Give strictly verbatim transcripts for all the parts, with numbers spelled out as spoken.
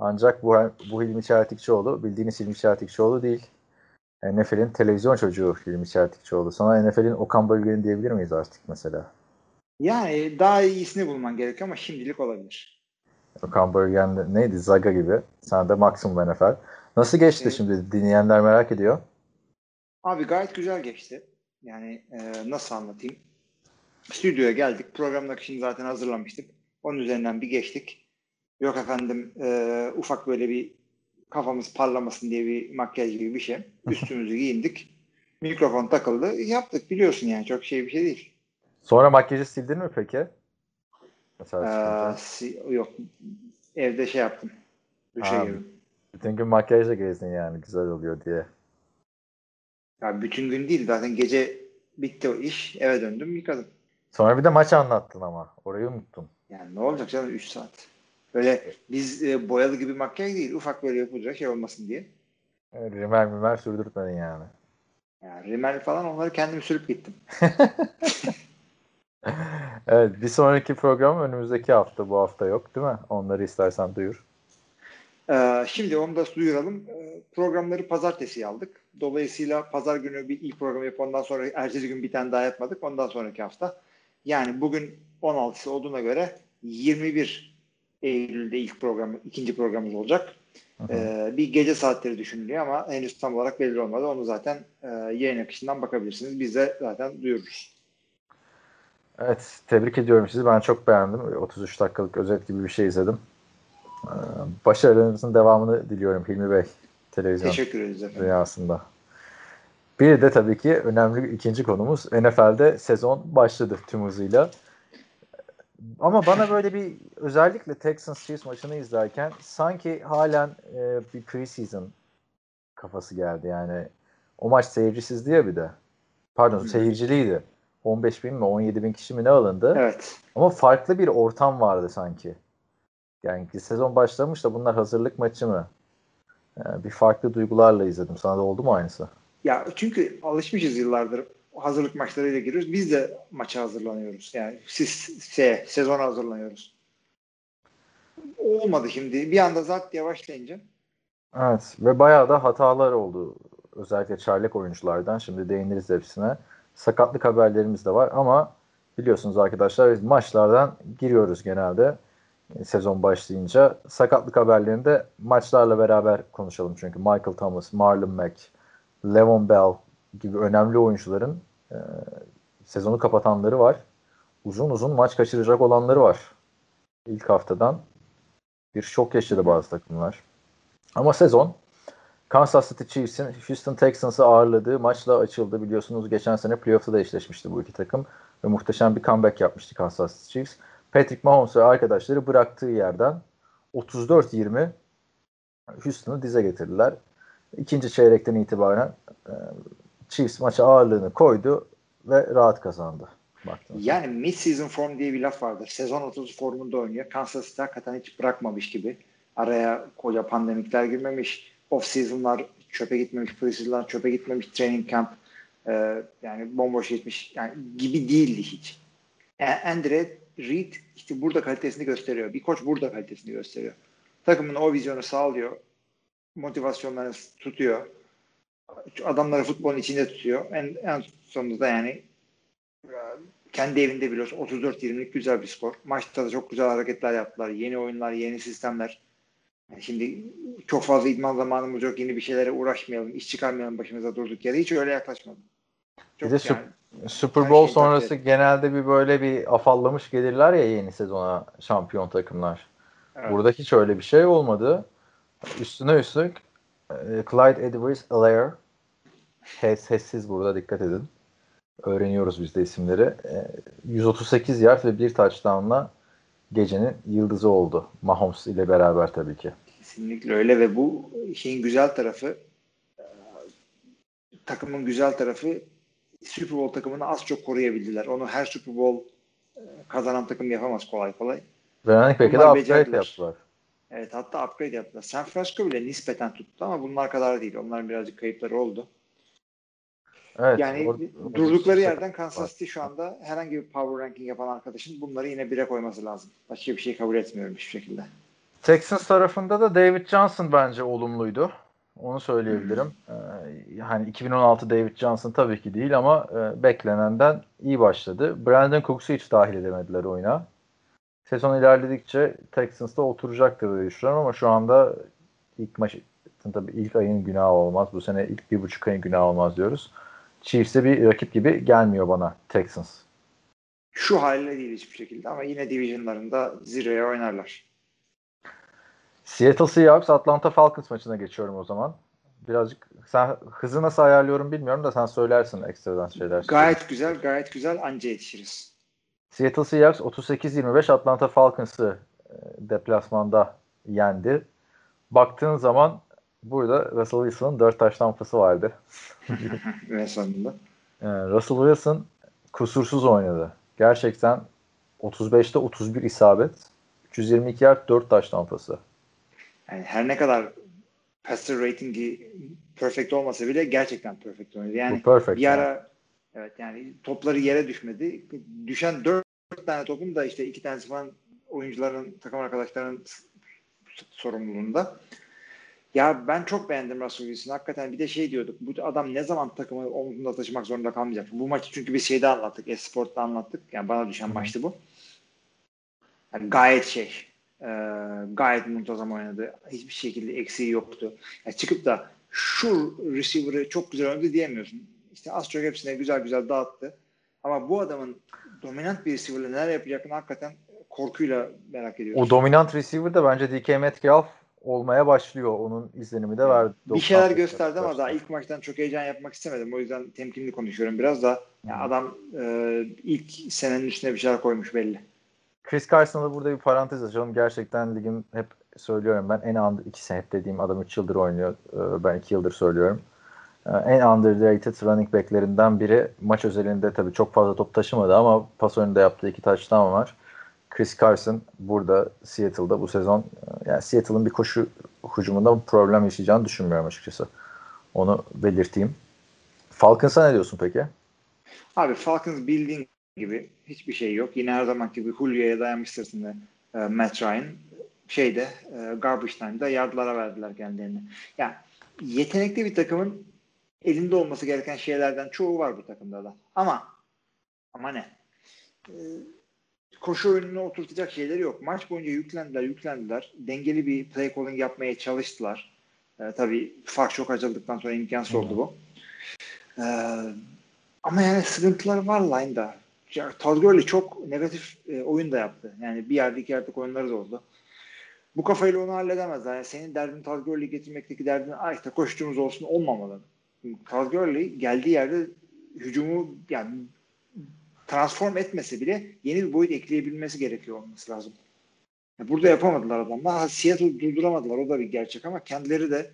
Ancak bu, bu Hilmi Çeltikçioğlu bildiğiniz Hilmi Çeltikçioğlu değil. N F L'in televizyon çocuğu Hilmi Çeltikçioğlu. Sana N F L'in Okan Bölge'nin diyebilir miyiz artık mesela? Yani daha iyisini bulman gerekiyor ama şimdilik olabilir. Okan Bölge'nin neydi? Zaga gibi. Sen de maksimum N F L. Nasıl geçti evet. Şimdi? Dinleyenler merak ediyor. Abi gayet güzel geçti. Yani e, nasıl anlatayım? Stüdyoya geldik. Programdaki şimdi zaten hazırlamıştık. Onun üzerinden bir geçtik. Yok efendim e, ufak böyle bir kafamız parlamasın diye bir makyaj gibi bir şey. Üstümüzü giyindik. Mikrofon takıldı. Yaptık biliyorsun yani. Çok şey bir şey değil. Sonra makyajı sildin mi peki? Mesela ee, si- yok. Evde şey yaptım. Duşa girdim. Bütün gün makyajla gezdin yani. Güzel oluyor diye. Ya bütün gün değil. Zaten gece bitti o iş. Eve döndüm. Yıkadım. Sonra bir de maç anlattın ama. Orayı unuttun. Yani ne olacak canım üç saat. Böyle biz e, boyalı gibi makyaj değil. Ufak böyle yapılacak şey olmasın diye. Evet, rimel mümel sürdürtmedin yani. Yani rimel falan onları kendim sürüp gittim. Evet, bir sonraki program önümüzdeki hafta, bu hafta yok değil mi? Onları istersen duyur. Ee, şimdi onu da duyuralım. Ee, programları pazartesiye aldık. Dolayısıyla pazar günü bir ilk program yapıp ondan sonra ertesi gün bir tane daha yapmadık. Ondan sonraki hafta. Yani bugün on altısı olduğuna göre yirmi bir Eylül'de ilk programı, ikinci programımız olacak. Ee, bir gece saatleri düşünülüyor ama henüz tam olarak belli olmadı. Onu zaten e, yayın akışından bakabilirsiniz. Biz de zaten duyururuz. Evet, tebrik ediyorum sizi. Ben çok beğendim. otuz üç dakikalık özet gibi bir şey izledim. Ee, başarılarınızın devamını diliyorum Hilmi Bey. Televizyon teşekkür ederiz efendim. Rüyasında. Bir de tabii ki önemli ikinci konumuz N F L'de sezon başladı tüm hızıyla. Ama bana böyle bir özellikle Texans Chiefs maçını izlerken sanki halen e, bir preseason kafası geldi. Yani o maç seyircisizdi ya bir de. Pardon seyirciliydi. on beş bin mi on yedi bin kişi mi ne alındı? Evet. Ama farklı bir ortam vardı sanki. Yani sezon başlamış da bunlar hazırlık maçı mı? Yani bir farklı duygularla izledim. Sana da oldu mu aynısı? Ya çünkü alışmışız yıllardır. Hazırlık maçlarıyla giriyoruz. Biz de maça hazırlanıyoruz. Yani siz se, sezona hazırlanıyoruz. Olmadı şimdi. Bir anda zat diye başlayınca. Evet. Ve bayağı da hatalar oldu. Özellikle çaylak oyunculardan. Şimdi değiniriz hepsine. Sakatlık haberlerimiz de var ama biliyorsunuz arkadaşlar biz maçlardan giriyoruz genelde. Sezon başlayınca. Sakatlık haberlerini de maçlarla beraber konuşalım. Çünkü Michael Thomas, Marlon Mack, Levon Bell gibi önemli oyuncuların e, sezonu kapatanları var. Uzun uzun maç kaçıracak olanları var. İlk haftadan bir şok yaşadı bazı takımlar. Ama sezon Kansas City Chiefs'in Houston Texans'ı ağırladığı maçla açıldı. Biliyorsunuz geçen sene playoff'ta da eşleşmişti bu iki takım. Ve muhteşem bir comeback yapmıştı Kansas City Chiefs. Patrick Mahomes ve arkadaşları bıraktığı yerden otuz dört yirmi Houston'ı dize getirdiler. İkinci çeyrekten itibaren e, Chiefs maça ağırlığını koydu ve rahat kazandı. Baktınız. Yani mid-season form diye bir laf vardır. Sezon ortası formunda oynuyor. Kansas City hakikaten hiç bırakmamış gibi. Araya koca pandemikler girmemiş. Off-season'lar çöpe gitmemiş. Pre-season'lar çöpe gitmemiş. Training camp e, yani bomboş gitmiş. Yani gibi değildi hiç. Yani Andre Reed işte burada kalitesini gösteriyor. Bir koç burada kalitesini gösteriyor. Takımın o vizyonu sağlıyor. Motivasyonlarını tutuyor. Adamları futbolun içinde tutuyor. En, en sonunda yani kendi evinde biliyorsun otuz dört yirmilik güzel bir skor. Maçta da çok güzel hareketler yaptılar. Yeni oyunlar, yeni sistemler. Yani şimdi çok fazla idman zamanımız yok. Yeni bir şeylere uğraşmayalım, iş çıkarmayalım başımıza durduk yere. Hiç öyle yaklaşmadım. Çok bir de yani, Super Bowl sonrası takip. Genelde bir böyle bir afallamış gelirler ya yeni sezona şampiyon takımlar. Evet. Burada hiç öyle bir şey olmadı. Üstüne üstlük Clyde Edwards-Helaire sessiz burada dikkat edin. Öğreniyoruz biz de isimleri. yüz otuz sekiz yard ve bir touchdown'la gecenin yıldızı oldu. Mahomes ile beraber tabii ki. Kesinlikle öyle ve bu şeyin güzel tarafı, takımın güzel tarafı, Super Bowl takımını az çok koruyabildiler. Onu her Super Bowl kazanan takım yapamaz kolay kolay. Running back'e de upgrade yaptılar. Evet, hatta upgrade yaptılar. San Francisco bile nispeten tuttu ama bunlar kadar değil. Onların birazcık kayıpları oldu. Evet, yani or- durdukları or- yerden Kansas City şu anda herhangi bir power ranking yapan arkadaşın bunları yine bire koyması lazım. Başka bir şey kabul etmiyorum hiçbir şekilde. Texans tarafında da David Johnson bence olumluydu. Onu söyleyebilirim. Ee, hani iki bin on altı David Johnson tabii ki değil ama e, beklenenden iyi başladı. Brandon Cooks'u hiç dahil edemediler oyuna. Sezon ilerledikçe Texans'ta oturacaktır diye düşünüyorum ama şu anda ilk maç, tabii ilk ayın günahı olmaz. Bu sene ilk bir buçuk ayın günahı olmaz diyoruz. Chiefs'e bir rakip gibi gelmiyor bana Texans. Şu haliyle değil hiçbir şekilde ama yine divisionlarında zirveye oynarlar. Seattle Seahawks Atlanta Falcons maçına geçiyorum o zaman. Birazcık sen hızı nasıl ayarlıyorum bilmiyorum da sen söylersin ekstradan şeyler. Gayet güzel, gayet güzel anca yetişiriz. Seattle Seahawks otuz sekiz yirmi beş Atlanta Falcons'ı deplasmanda yendi. Baktığın zaman burada Russell Wilson'ın dört taş tampası vardı. Sonunda. Russell Wilson kusursuz oynadı. Gerçekten otuz beşte otuz bir isabet, üç yüz yirmi iki yard, dört taş tampası. Yani her ne kadar passer ratingi perfect olmasa bile gerçekten perfect oynadı. Yani perfect, bir ara yani. Evet, yani topları yere düşmedi. Düşen dört tane topun da işte iki tanesi falan oyuncuların, takım arkadaşlarının sorumluluğunda. Ya ben çok beğendim Russell Wilson'ı. Hakikaten bir de şey diyorduk. Bu adam ne zaman takımı omuzunda taşımak zorunda kalmayacak? Bu maçı çünkü bir şeyde anlattık. Esport'ta anlattık. Yani bana düşen maçtı bu. Yani gayet şey. E, gayet muntazam oynadı. Hiçbir şekilde eksiği yoktu. Yani çıkıp da şu receiver'ı çok güzel oynadı diyemiyorsun. İşte az çok hepsine güzel güzel dağıttı. Ama bu adamın dominant bir receiver'la neler yapacakını hakikaten korkuyla merak ediyoruz. O dominant receiver de bence D K Metcalf olmaya başlıyor. Onun izlenimi de verdi. Bir şeyler gösterdi ama daha ilk maçtan çok heyecan yapmak istemedim. O yüzden temkinli konuşuyorum biraz da. Yani adam e, ilk senenin üstüne bir şeyler koymuş belli. Chris Carson'da burada bir parantez açalım. Gerçekten ligim, hep söylüyorum ben, en under, iki sene hep dediğim adam üç yıldır oynuyor. Ben iki yıldır söylüyorum. En underrated running backlerinden biri. Maç özelinde tabii çok fazla top taşımadı ama pas önünde yaptığı iki touchdown var. Chris Carson burada Seattle'da bu sezon, yani Seattle'ın bir koşu hücumunda problem yaşayacağını düşünmüyorum açıkçası. Onu belirteyim. Falcons'a ne diyorsun peki? Abi Falcons bildiğin gibi hiçbir şey yok. Yine her zamanki gibi Julio'ya dayanmış sırtında e, Matt Ryan. Şeyde e, garbage time'da yardlara verdiler kendilerini. Yani yetenekli bir takımın elinde olması gereken şeylerden çoğu var bu takımda da. Ama ama ne? E, koşu oyununa oturtacak şeyleri yok. Maç boyunca yüklendiler, yüklendiler. Dengeli bir play calling yapmaya çalıştılar. E, tabii fark çok açıldıktan sonra imkansız oldu bu. E, ama yani sıkıntılar var line'da. Todd Gurley çok negatif e, oyun da yaptı. Yani bir yerde iki yerde oyunları da oldu. Bu kafayla onu halledemezler. Yani senin derdin Todd Gurley getirmekteki derdin ah işte koştuğumuz olsun olmamalı. Todd Gurley geldiği yerde hücumu yani transform etmese bile yeni bir boyut ekleyebilmesi gerekiyor olması lazım. Yani burada yapamadılar adamlar. Seattle'ı durduramadılar. O da bir gerçek ama kendileri de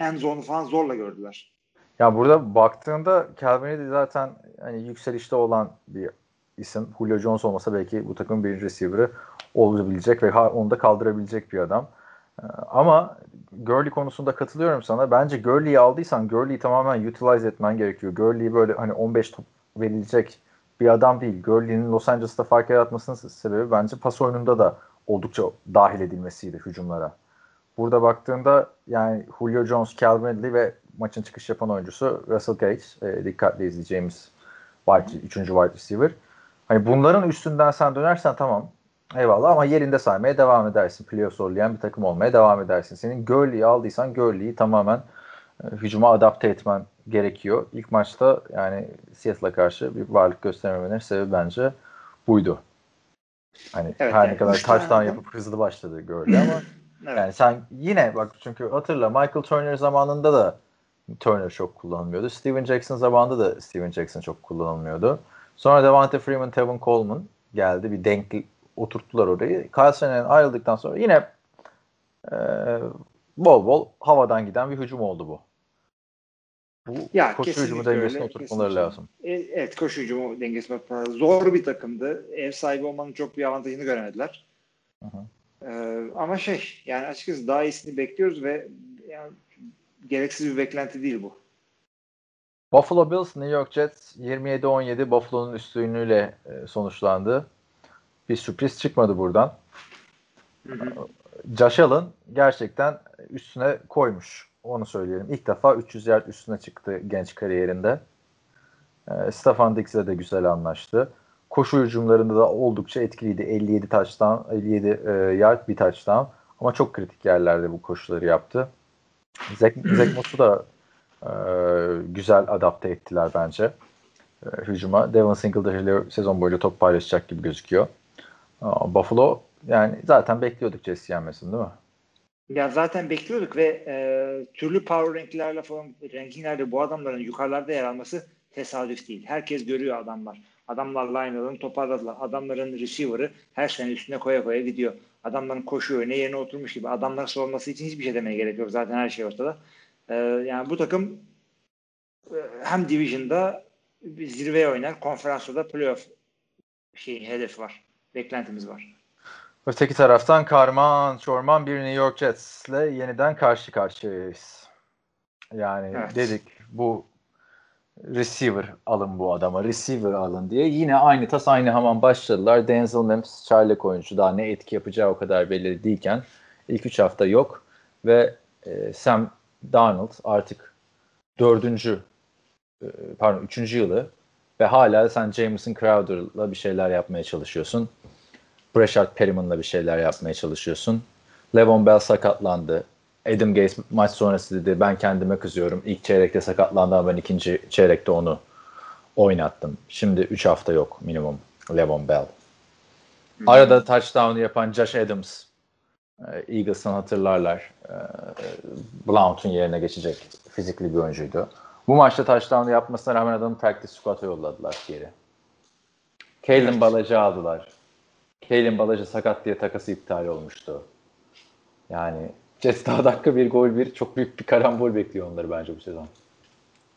en zonu falan zorla gördüler. Ya burada baktığında Calvin zaten hani yükselişte olan bir isim. Julio Jones olmasa belki bu takımın birinci receiver'ı olabilecek ve onu da kaldırabilecek bir adam. Ama Gurley konusunda katılıyorum sana. Bence Gurley'i aldıysan Gurley'i tamamen utilize etmen gerekiyor. Gurley'i böyle hani on beş top verilecek bir adam değil. Gurley'nin Los Angeles'ta fark yaratmasının sebebi bence pas oyununda da oldukça dahil edilmesiydi hücumlara. Burada baktığında yani Julio Jones, Calvin Ridley ve maçın çıkış yapan oyuncusu Russell Gage, e, dikkatli izleyeceğimiz wide, üçüncü wide receiver. Hani bunların üstünden sen dönersen tamam eyvallah ama yerinde saymaya devam edersin. Playoff zorlayan bir takım olmaya devam edersin. Senin Gurley'i aldıysan Gurley'i tamamen e, hücuma adapte etmen gerekiyor. İlk maçta yani Seattle'a karşı bir varlık göstermemenin sebebi bence buydu. Hani evet, her yani ne kadar taştan yapıp hızlı başladı Gurley ama evet. Yani sen yine bak çünkü hatırla Michael Turner zamanında da Turner çok kullanılmıyordu. Steven Jackson zamanında da Steven Jackson çok kullanılmıyordu. Sonra Devante Freeman, Tevin Coleman geldi. Bir denk oturttular orayı. Kyle Shanahan ayrıldıktan sonra yine e, bol bol havadan giden bir hücum oldu bu. Bu ya, koşu hücumu dengesine öyle, oturtmaları kesinlikle lazım. E, evet, koşu hücumu dengesine oturtmaları lazım. Zor bir takımdı. Ev sahibi olmanın çok bir avantajını göremediler. Hı hı. E, ama şey, yani açıkçası daha iyisini bekliyoruz ve yani, gereksiz bir beklenti değil bu. Buffalo Bills, New York Jets yirmi yedi on yedi Buffalo'nun üstünlüğüyle sonuçlandı. Bir sürpriz çıkmadı buradan. Hı hı. Josh Allen gerçekten üstüne koymuş. Onu söyleyelim. İlk defa üç yüz yard üstüne çıktı genç kariyerinde. E, Stefan Diggs'le de güzel anlaştı. Koşu hücumlarında da oldukça etkiliydi. elli yedi taçtan, elli yedi e, yard bir taçtan. Ama çok kritik yerlerde bu koşuları yaptı. Zach, Zach Moss'u da e, güzel adapte ettiler bence e, hücuma. Devin Singletary sezon boyunca top paylaşacak gibi gözüküyor. Aa, Buffalo, yani zaten bekliyorduk Jesse yenmesini, değil mi? Ya zaten bekliyorduk ve e, türlü power rankinglerle falan rankinglerde bu adamların yukarılarda yer alması tesadüf değil. Herkes görüyor adamlar. Adamlar line'larını toparladılar. Adamların receiver'ı her sene üstüne koya koya gidiyor. Adamların koşu öne yerine oturmuş gibi. Adamların savunması için hiçbir şey demeye gerek yok. Zaten her şey ortada. E, yani bu takım e, hem division'da zirveye oynar, konferansta da playoff şeyi, hedefi var. Beklentimiz var. Öteki taraftan karman çorman bir New York Jets'le yeniden karşı karşıyayız. Yani evet, dedik bu receiver alın, bu adama receiver alın diye. Yine aynı tas aynı hamam başladılar. Denzel Mims, çaylak oyuncu, daha ne etki yapacağı o kadar belli değilken ilk üç hafta yok. Ve e, Sam Darnold artık dördüncü e, pardon üçüncü yılı ve hala sen Jamison Crowder'la bir şeyler yapmaya çalışıyorsun. Breshard Perriman'la bir şeyler yapmaya çalışıyorsun. Levon Bell sakatlandı. Adam Gase maç sonrası dedi ben kendime kızıyorum. İlk çeyrekte sakatlandı ama ben ikinci çeyrekte onu oynattım. Şimdi üç hafta yok minimum Levon Bell. Hı-hı. Arada touchdown'u yapan Josh Adams, Eagles'tan hatırlarlar, Blount'un yerine geçecek fizikli bir oyuncuydu. Bu maçta touchdown'u yapmasına rağmen adamı practice squad'a yolladılar geri. Kalen evet. Balaj'ı aldılar. Kalen Balaj'ı sakat diye takası iptal olmuştu. Yani Jets daha dakika bir gol bir çok büyük bir karambol bekliyor onları bence bu sezon.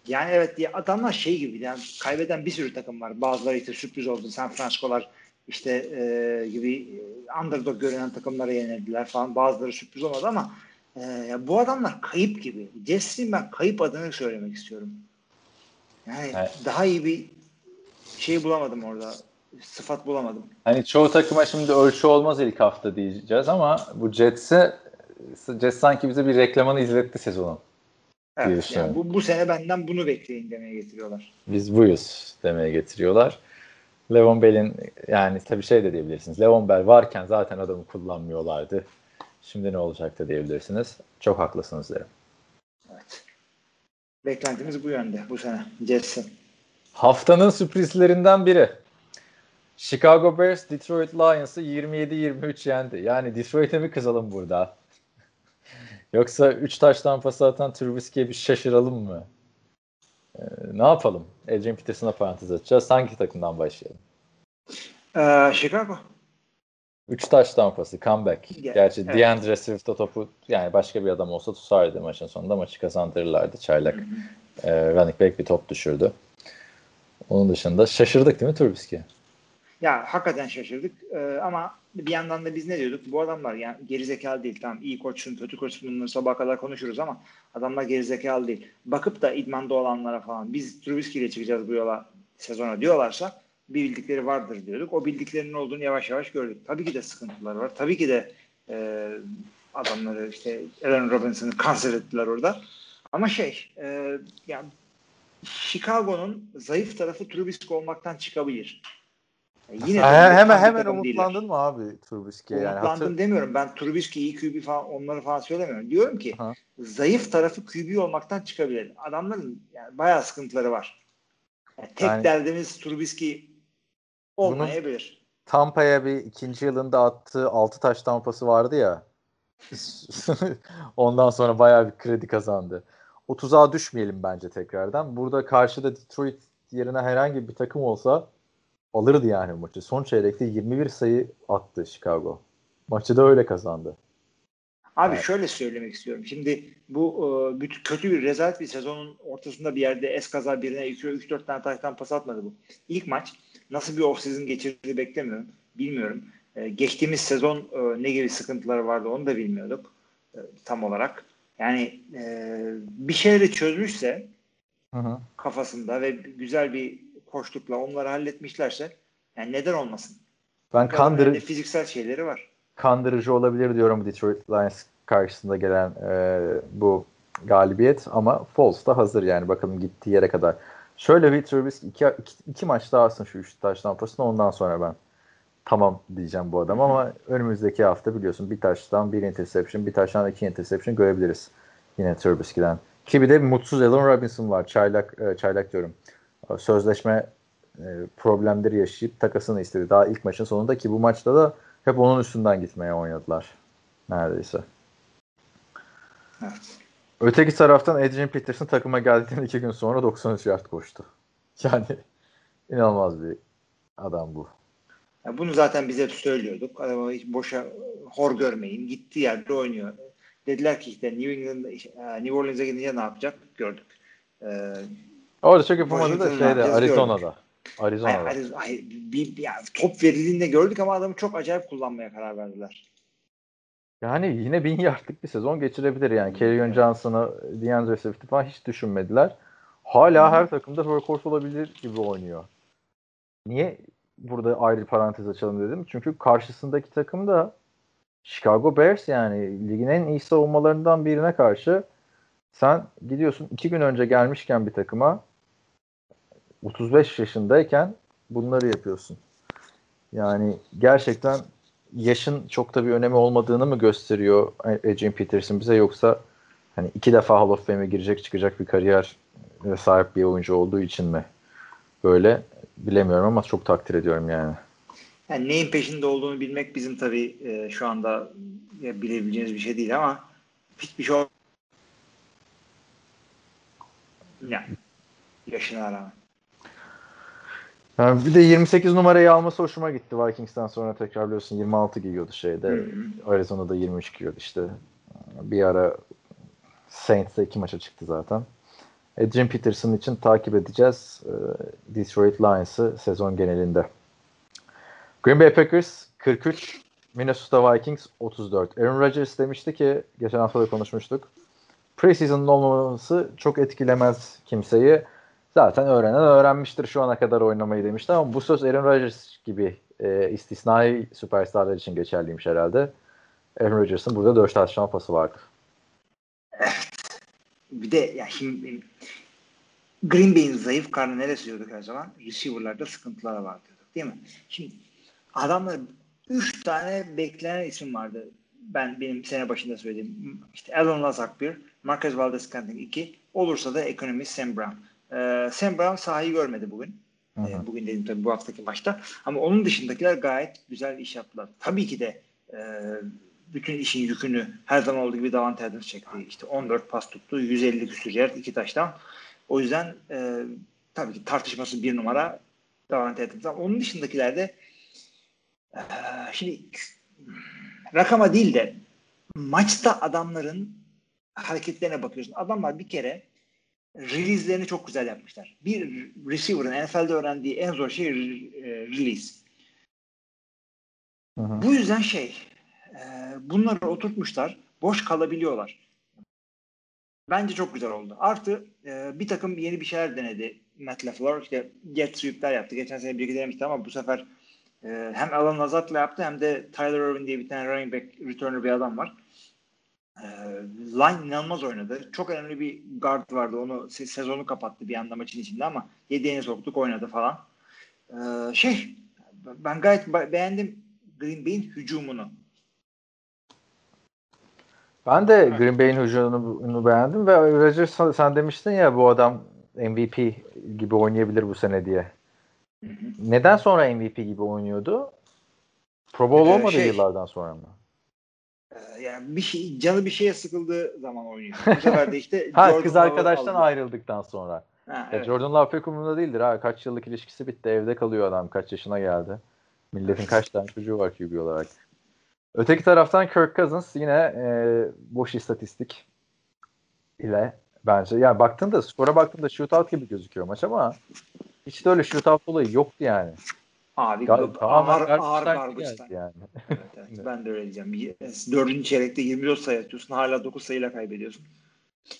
Yani evet diye ya, adamlar şey gibi yani kaybeden bir sürü takım var. Bazıları işte sürpriz oldu. San Francisco'lar işte e, gibi underdog görünen takımlara yenildiler falan. Bazıları sürpriz olmadı ama e, ya bu adamlar kayıp gibi. Jets'in ben kayıp adını söylemek istiyorum. Yani evet, daha iyi bir şey bulamadım orada. Sıfat bulamadım. Hani çoğu takıma şimdi ölçü olmaz ilk hafta diyeceğiz ama bu Jets'e Jets sanki bize bir reklamını izletti sezonu. Evet. Yani bu, bu sene benden bunu bekleyin demeye getiriyorlar. Biz buyuz demeye getiriyorlar. Levon Bell'in yani tabii şey de diyebilirsiniz. Levon Bell varken zaten adamı kullanmıyorlardı. Şimdi ne olacak da diyebilirsiniz. Çok haklısınız derim. Evet. Beklentimiz bu yönde bu sene Jets'in. Haftanın sürprizlerinden biri. Chicago Bears Detroit Lions'ı yirmi yedi yirmi üç yendi. Yani Detroit'e mi kızalım burada? Yoksa üç taştan pas atan Trubisky'ye bir şaşıralım mı? Ee, ne yapalım? Adrian Peterson'a parantez açacağız. Hangi takımdan başlayalım? Ee, Chicago. üç taştan pası, comeback. Yeah, gerçi evet. DeAndre Swift'e topu yani başka bir adam olsa tutardı maçın sonunda. Maçı kazandırırlardı. Çaylak e, running back bir top düşürdü. Onun dışında şaşırdık değil mi Trubisky'ye? Ya hakikaten şaşırdık ee, ama bir yandan da biz ne diyorduk? Bu adamlar yani gerizekalı değil. Tamam iyi koçsun, kötü koçsun bunları sabaha kadar konuşuruz ama adamlar gerizekalı değil. Bakıp da idmanda olanlara falan biz Trubisky ile çıkacağız bu yola sezona diyorlarsa bir bildikleri vardır diyorduk. O bildiklerinin olduğunu yavaş yavaş gördük. Tabii ki de sıkıntıları var. Tabii ki de e, adamları işte Allen Robinson'ı kanser ettiler orada. Ama şey e, yani Chicago'nun zayıf tarafı Trubisky olmaktan çıkabilir. Yine ha, hemen hemen umutlandın değiller. Mı abi Trubisky'ye? Yani umutlandım hatır... demiyorum. Ben Trubisky, iyi Q B falan onları falan söylemiyorum. Diyorum ki ha, zayıf tarafı Q B olmaktan çıkabilir. Adamların yani bayağı sıkıntıları var. Yani tek yani, derdimiz Trubisky olmayabilir. Tampa'ya bir ikinci yılında attığı altı taş tampası vardı ya. Ondan sonra bayağı bir kredi kazandı. O tuzağa düşmeyelim bence tekrardan. Burada karşıda Detroit yerine herhangi bir takım olsa alırdı yani maçı. Son çeyrekte yirmi bir sayı attı Chicago. Maçı da öyle kazandı. Abi evet. Şöyle söylemek istiyorum. Şimdi bu e, kötü bir rezalet bir sezonun ortasında bir yerde eskaza birine üç dört tane taştan pas atmadı bu. İlk maç nasıl bir off-season geçirdiğini beklemiyorum. Bilmiyorum. E, geçtiğimiz sezon e, ne gibi sıkıntıları vardı onu da bilmiyorduk e, tam olarak. Yani e, bir şeyleri çözmüşse Aha. kafasında ve güzel bir koçlukla onları halletmişlerse yani neden olmasın? Ben kandırı... Fiziksel şeyleri var. Kandırıcı olabilir diyorum Detroit Lions karşısında gelen e, bu galibiyet ama Foles da hazır yani bakalım gittiği yere kadar. Şöyle bir Trubisky iki, iki, iki maç daha alsın şu üç taştan pasını ondan sonra ben tamam diyeceğim bu adam ama önümüzdeki hafta biliyorsun bir taştan bir interception bir taştan iki interception görebiliriz yine Trubisky'den. Ki bir de mutsuz Allen Robinson var çaylak e, çaylak diyorum sözleşme e, problemleri yaşayıp takasını istedi daha ilk maçın sonunda ki bu maçta da hep onun üstünden gitmeye oynadılar. Neredeyse. Evet. Öteki taraftan Adrian Peterson takıma geldiğinden iki gün sonra doksan üç yard koştu. Yani inanılmaz bir adam bu. Ya bunu zaten biz hep söylüyorduk. Adamı hiç boşa hor görmeyin. Gittiği yerde oynuyor. Dediler ki işte New England'da, New Orleans'a gidince ne yapacak? Gördük. Ee, Orada çok yapamadı da şeyde Arizona'da. Gördük. Arizona'da. Hayır, Arizona, hayır, bir, bir, top verildiğini de gördük ama adamı çok acayip kullanmaya karar verdiler. Yani yine bin yardlık bir sezon geçirebilir yani. Kerryon evet. Johnson'ı, DeAndre Swift'i falan hiç düşünmediler. Hala her takımda workhorse olabilir gibi oynuyor. Niye burada ayrı parantez açalım dedim? Çünkü karşısındaki takım da Chicago Bears yani ligin en iyi savunmalarından birine karşı sen gidiyorsun iki gün önce gelmişken bir takıma otuz beş yaşındayken bunları yapıyorsun. Yani gerçekten yaşın çok da bir önemi olmadığını mı gösteriyor Adrian Peterson bize yoksa hani iki defa Hall of Fame'e girecek çıkacak bir kariyer sahip bir oyuncu olduğu için mi? Böyle bilemiyorum ama çok takdir ediyorum yani. Yani neyin peşinde olduğunu bilmek bizim tabii e, şu anda e, bilebileceğiniz bir şey değil ama hiçbir şey olmadı. Yani yaşına rağmen. Yani bir de yirmi sekiz numarayı alması hoşuma gitti. Vikings'ten sonra tekrar biliyorsun yirmi altı giyiyordu şeyde. Hı-hı. Arizona'da yirmi üç giyiyordu işte. Bir ara Saints'e iki maça çıktı zaten. Adrian Peterson için takip edeceğiz Detroit Lions'ı sezon genelinde. Green Bay Packers kırk üç, Minnesota Vikings otuz dört. Aaron Rodgers demişti ki geçen hafta da konuşmuştuk. Preseason'ın olmaması çok etkilemez kimseyi. Zaten öğrenen öğrenmiştir şu ana kadar oynamayı demişti ama bu söz Aaron Rodgers gibi e, istisnai süperstarlar için geçerliymiş herhalde. Aaron Rodgers'ın burada dört taştan pası vardı. Evet. Bir de ya şimdi Green Bay'in zayıf karnı neresi diyorduk her zaman? Receiver'larda sıkıntılar var diyorduk değil mi? Şimdi adamda üç tane beklenen isim vardı. Ben benim sene başında söylediğim işte Allen Lazak bir, Marquez Valdes-Scantling iki, olursa da ekonomist Sam Brown. Ee, Sam Brown sahayı görmedi bugün. Ee, bugün dedim tabii bu haftaki maçta. Ama onun dışındakiler gayet güzel iş yaptılar. Tabii ki de e, bütün işin yükünü her zaman olduğu gibi Davante Adams çekti. İşte on dört pas tuttu. yüz elli küsur yer iki taştan. O yüzden e, tabii ki tartışması bir numara Davante Adams. Onun dışındakiler de e, şimdi rakama değil de maçta adamların hareketlerine bakıyorsun. Adamlar bir kere release'lerini çok güzel yapmışlar. Bir receiver'ın N F L'de öğrendiği en zor şey release. Hı hı. Bu yüzden şey e, bunları oturtmuşlar. Boş kalabiliyorlar. Bence çok güzel oldu. Artı e, bir takım yeni bir şeyler denedi. Matt LaFleur işte jet sweep'ler yaptı. Geçen sene bir iki denemişti ama bu sefer e, hem Alan Lazard'la yaptı hem de Tyler Irwin diye bir tane running back returner bir adam var. Line inanılmaz oynadı. Çok önemli bir guard vardı. Onu se- sezonu kapattı bir anda maçın içinde ama yediğini soktuk oynadı falan. Ee, şey ben gayet ba- beğendim Green Bay'in hücumunu. Ben de evet. Green Bay'in hücumunu beğendim ve Rodgers sen demiştin ya bu adam M V P gibi oynayabilir bu sene diye. Hı hı. Neden sonra M V P gibi oynuyordu? Pro Bowl ee, olmadı şey, yıllardan sonra mı? Yani bir şey, canı bir şeye sıkıldığı zaman oynuyor. Bu sefer de işte ha, kız arkadaştan aldı. Ayrıldıktan sonra. Ha, evet. Jordan Love pek umurunda değildir. Ha, kaç yıllık ilişkisi bitti. Evde kalıyor adam. Kaç yaşına geldi. Milletin kaç tane çocuğu var ki gibi olarak. Öteki taraftan Kirk Cousins yine e, boş istatistik ile bence. Yani baktığında, skora baktığında shootout gibi gözüküyor maç ama hiç de öyle shootout olayı yoktu yani. Abi Gal- ağır ağır garbaçtan. Yani. Evet, evet, ben de öyle diyeceğim. Dördüncü çeyrekte yirmi dört sayı atıyorsun. Hala dokuz sayıyla kaybediyorsun.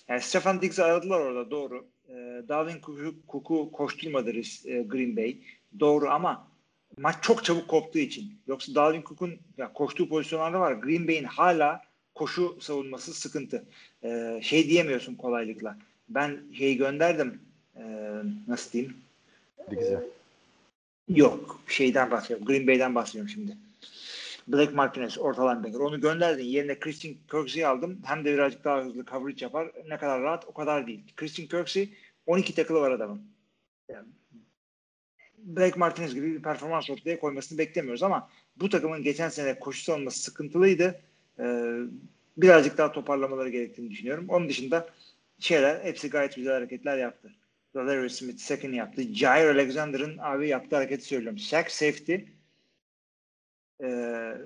Yani Stefan Diggs'i aradılar orada, doğru. E, Dalvin Cook'u koşturmadı e, Green Bay. Doğru ama maç çok çabuk koptuğu için. Yoksa Dalvin Cook'un ya, koştuğu pozisyonlarda var. Green Bay'in hala koşu savunması sıkıntı. E, şey diyemiyorsun kolaylıkla. Ben şeyi gönderdim. E, nasıl diyeyim? Diggs'e. Yok. Şeyden bahsediyorum. Green Bay'den bahsediyorum şimdi. Blake Martinez, orta linebacker. Onu gönderdin. Yerine Christian Kirksey'i aldım. Hem de birazcık daha hızlı coverage yapar. Ne kadar rahat, o kadar değil. Christian Kirksey on iki tackle'ı var adamın. Yani Blake Martinez gibi bir performans ortaya koymasını beklemiyoruz ama bu takımın geçen sene koşu savunması sıkıntılıydı. Ee, birazcık daha toparlamaları gerektiğini düşünüyorum. Onun dışında şeyler, hepsi gayet güzel hareketler yaptı. Roderio Smith second yaptı. Jair Alexander'ın abi yaptığı hareketi söylüyorum. Sack safety. Ee,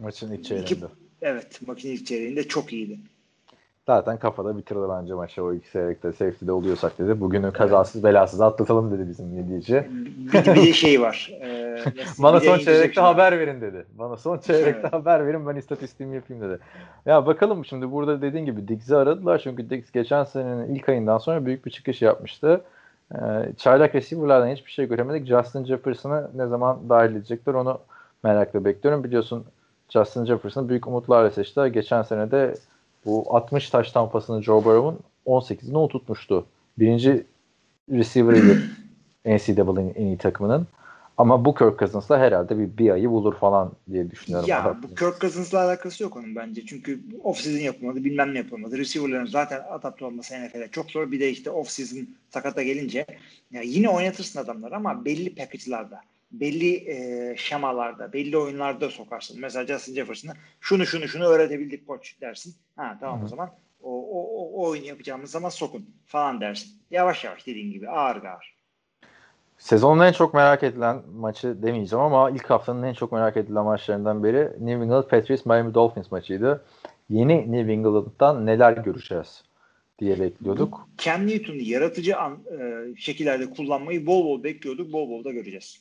maçın ilk çeyreğinde. Evet, maçın ilk çeyreğinde çok iyiydi. Zaten kafada bitirdi bence maçı o ilk çeyrekte. Safety'de oluyorsak dedi. Bugünü kazasız belasız atlatalım dedi bizim yediyici. Bir, bir de şey var. E, Bana son çeyrekte haber verin dedi. Bana son çeyrekte evet. haber verin, ben istatistiğimi yapayım dedi. Ya bakalım şimdi burada dediğin gibi Diggs'i aradılar. Çünkü Diggs geçen senenin ilk ayından sonra büyük bir çıkış yapmıştı. E, çaylak receiver'lardan hiçbir şey göremedik. Justin Jefferson'ı ne zaman dahil edecekler onu merakla bekliyorum. Biliyorsun Justin Jefferson'ı büyük umutlarla seçtiler. Geçen sene de bu altmış taş tampasını Joe Burrow'un on sekizine oturtmuştu. Birinci receiver'ı N C A A'nin en iyi takımının. Ama bu Kirk Cousins'la herhalde bir, bir ayı bulur falan diye düşünüyorum. Ya bu Kirk Cousins'la alakası yok onun bence. Çünkü off-season yapılmadı, bilmem ne yapılmadı. Receiver'ların zaten adapte olması N F L'de çok zor. Bir de işte off-season sakata gelince ya yine oynatırsın adamları ama belli package'larda, belli e, şemalarda, belli oyunlarda sokarsın. Mesela Justin Jefferson'a şunu şunu şunu öğretebildik koç dersin. Ha tamam Hı. o zaman o, o, o oyunu yapacağımız zaman sokun falan dersin. Yavaş yavaş dediğin gibi ağır ağır. Sezonun en çok merak edilen maçı demeyeceğim ama ilk haftanın en çok merak edilen maçlarından biri New England Patriots Miami Dolphins maçıydı. Yeni New England'dan neler göreceğiz diye bekliyorduk. Cam Newton'u yaratıcı an, e, şekillerde kullanmayı bol bol bekliyorduk. Bol bol da göreceğiz.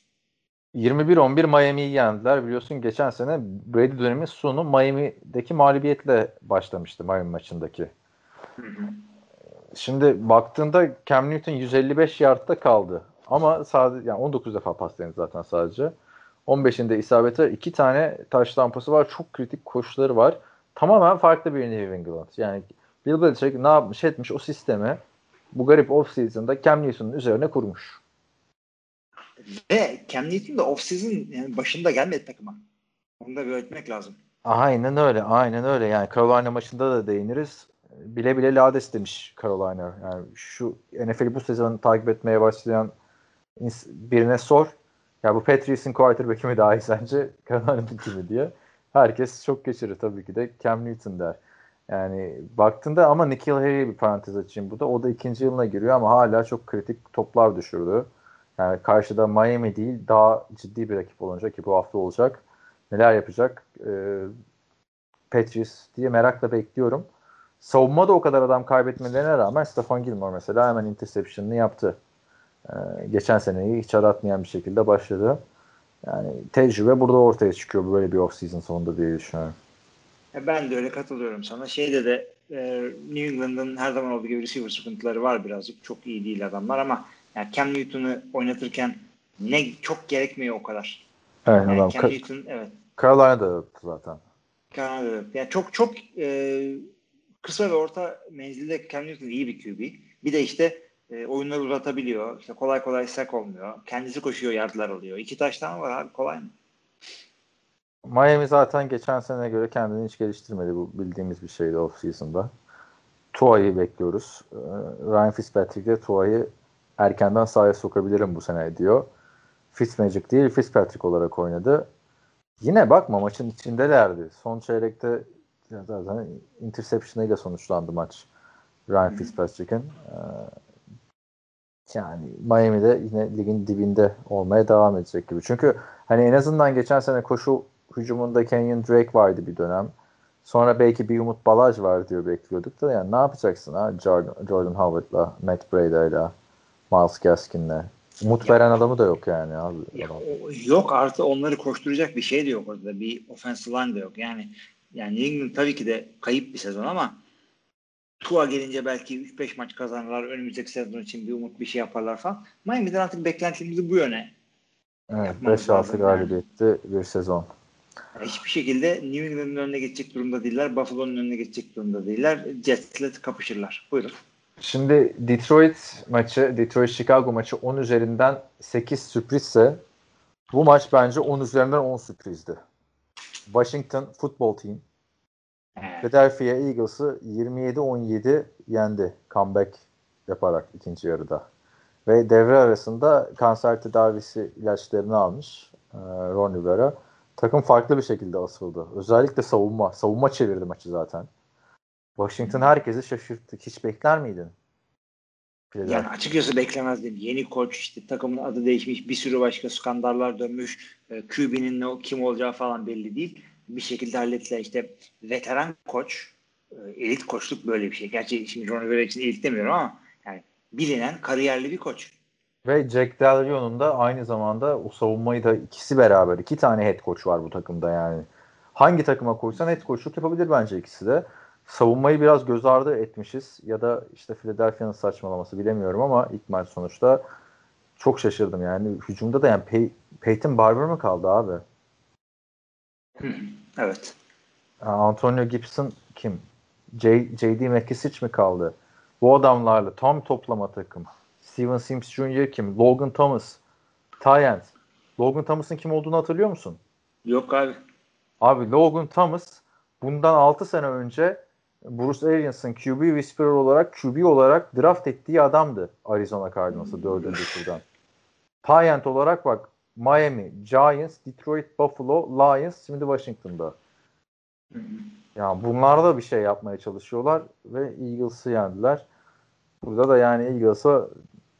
yirmi bir on bir Miami'yi yendiler. Biliyorsun geçen sene Brady dönemin sonu Miami'deki mağlubiyetle başlamıştı, Miami maçındaki. Hı hı. Şimdi baktığında Cam Newton yüz elli beş yardta kaldı. Ama sadece yani on dokuz defa pas denedi zaten sadece. on beşinde isabeti var. iki tane taş tampası var. Çok kritik koşuları var. Tamamen farklı bir New England. Yani Bill Belichick ne yapmış etmiş o sistemi bu garip off-season'da Cam Newton'un üzerine kurmuş. Ve Cam Newton da off-season yani başında gelmedi takıma. Onu da bir öğretmek lazım. Aynen öyle. Aynen öyle. Yani Carolina maçında da değiniriz. Bile bile lades demiş Carolina. Yani şu N F L'yi bu sezonu takip etmeye başlayan birine sor. Ya bu Patriots'in quarterback'i mi daha iyi sence? Carolina'nınki mi diye. Herkes çok geçirir tabii ki de Cam Newton der. Yani baktığında ama Nikhil Harry'e bir parantez açayım bu da. O da ikinci yılına giriyor ama hala çok kritik toplar düşürdü. Yani karşıda Miami değil, daha ciddi bir rakip olacak ki bu hafta olacak. Neler yapacak? Ee, Patriots diye merakla bekliyorum. Savunma da o kadar adam kaybetmelerine rağmen Stephon Gilmore mesela hemen interception'ını yaptı. Ee, geçen seneyi hiç aratmayan bir şekilde başladı. Yani tecrübe burada ortaya çıkıyor böyle bir off-season sonunda diye düşünüyorum. Ben de öyle katılıyorum sana. Şeyde de e, New England'ın her zaman olduğu gibi receiver sıkıntıları var birazcık. Çok iyi değil adamlar ama yani Cam Newton'u oynatırken ne çok gerekmiyor o kadar. Evet, yani adam. Cam Ka- Newton, evet. Carolina'da yaptı zaten. Carolina'da yaptı. Yani çok çok e, kısa ve orta menzilde Cam Newton iyi bir Q B. Bir de işte e, oyunları uzatabiliyor. İşte kolay kolay sack olmuyor. Kendisi koşuyor, yardlar alıyor. İki taştan var abi, kolay mı? Miami zaten geçen seneye göre kendini hiç geliştirmedi. Bu bildiğimiz bir şeydi off-season'da. Tua'yı bekliyoruz. Ryan Fitzpatrick de Tua'yı erkenden sahaya sokabilirim bu sene diyor. Fitzmagic değil, Fitzpatrick olarak oynadı. Yine bakma maçın içindelerdi. Son çeyrekte zaten interception'ıyla sonuçlandı maç. Ryan hmm. Fitzpatrick'in. Yani Miami'de yine ligin dibinde olmaya devam edecek gibi. Çünkü hani en azından geçen sene koşu hücumunda Kenyon Drake vardı bir dönem. Sonra belki bir Umut Balaj var diyor bekliyorduk da. Yani ne yapacaksın ha Jordan, Jordan Howard'la, Matt Brada'yla, Miles Gaskin'le? Umut ya, veren adamı da yok yani. Abi. Ya, yok artı onları koşturacak bir şey de yok orada. Bir offensive line de yok. Yani yani New England tabii ki de kayıp bir sezon ama Tua gelince belki üç beş maç kazanırlar. Önümüzdeki sezon için bir umut bir şey yaparlar falan. Miami'den artık beklentimizi bu yöne. Evet, beş altı galibiyetti yani. Bir sezon. Yani hiçbir şekilde New England'ın önüne geçecek durumda değiller. Buffalo'nun önüne geçecek durumda değiller. Jets'le kapışırlar. Buyurun. Şimdi Detroit maçı, Detroit-Chicago maçı on üzerinden sekiz sürprizse bu maç bence on üzerinden on sürprizdi. Washington Football Team Philadelphia Eagles'ı yirmi yedi on yedi yendi. Comeback yaparak ikinci yarıda. Ve devre arasında kanser tedavisi ilaçlarını almış e, Ron Rivera. Takım farklı bir şekilde asıldı. Özellikle savunma. Savunma çevirdi maçı zaten. Washington herkesi şaşırttı. Hiç bekler miydin? Philadelphia. Yani açıkçası beklemezdim. Yeni koç, işte takımın adı değişmiş, bir sürü başka skandallar dönmüş. Q B'nin ne, kim olacağı falan belli değil. Bir şekilde hallettiler. İşte veteran koç, elit koçluk böyle bir şey. Gerçi şimdi Ron Rivera için elit demiyorum ama yani bilinen kariyerli bir koç. Ve Jack Del Rio'nun da aynı zamanda o savunmayı da ikisi beraber. İki tane head coach var bu takımda yani. Hangi takıma koysan head coachluk yapabilir bence ikisi de. Savunmayı biraz göz ardı etmişiz ya da işte Philadelphia'nın saçmalaması bilemiyorum ama ilk maç sonuçta çok şaşırdım yani. Hücumda da yani Pey- Peyton Barber mı kaldı abi? Evet. Antonio Gibson kim? J- J D McKissic mi kaldı? Bu adamlarla tam toplama takım. Steven Sims Junior kim? Logan Thomas. Tyent. Logan Thomas'ın kim olduğunu hatırlıyor musun? Yok abi. Abi Logan Thomas bundan altı sene önce Bruce Arians'ın Q B Whisperer olarak Q B olarak draft ettiği adamdı Arizona Cardinals'ı dördüncü turdan. Tyent olarak bak Miami, Giants, Detroit, Buffalo, Lions, şimdi Washington'da. Yani bunlar da bir şey yapmaya çalışıyorlar ve Eagles'ı yendiler. Burada da yani Eagles'a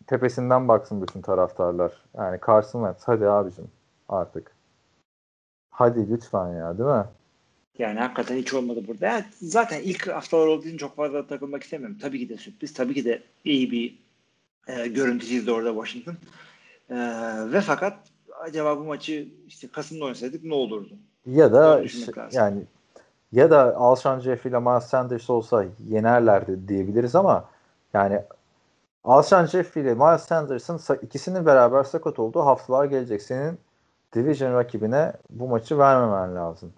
tepesinden baksın bütün taraftarlar. Yani Carson Wentz hadi abicim artık. Hadi lütfen ya, değil mi? Yani hakikaten hiç olmadı burada. Yani zaten ilk haftalar olduğu için çok fazla takılmak istemiyorum. Tabii ki de sürpriz. Tabii ki de iyi bir e, görüntü çizdi orada Washington. E, ve fakat acaba bu maçı işte Kasım'da oynasaydık ne olurdu? Ya da işte, yani ya da Alshon Jeffrey ile Miles Sanders olsa yenerlerdi diyebiliriz ama yani Alshon Jeffrey ile Miles Sanders'ın ikisinin beraber sakat olduğu haftalar gelecek. Senin division rakibine bu maçı vermemen lazım.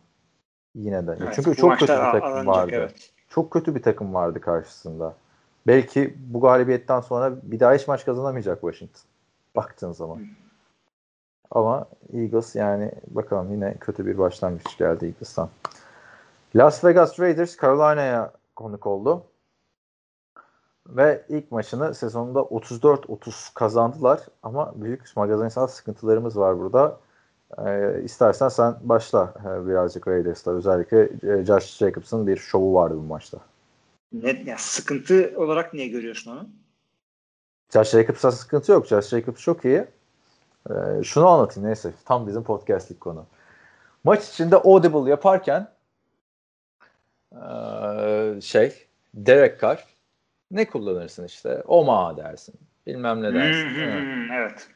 Yine de. Evet, çünkü çok kötü bir takım alınacak, vardı. Evet. Çok kötü bir takım vardı karşısında. Belki bu galibiyetten sonra bir daha hiç maç kazanamayacak Washington. Baktığın zaman. Hmm. Ama Eagles yani bakalım yine kötü bir başlangıç geldi Eagles'tan. Las Vegas Raiders Carolina'ya konuk oldu. Ve ilk maçını sezonda otuz dört otuz kazandılar. Ama büyük magazinsel sıkıntılarımız var burada. Ee, istersen sen başla ee, birazcık Raiders'la. Özellikle e, Josh Jacobs'ın bir şovu vardı bu maçta. Net ya, sıkıntı olarak niye görüyorsun onu? Josh Jacobs'a sıkıntı yok. Josh Jacobs çok iyi. Ee, şunu anlatayım neyse. Tam bizim podcastlik konu. Maç içinde audible yaparken ee, şey Derek Carr ne kullanırsın işte? Omaha dersin. Bilmem ne dersin. Hmm, evet.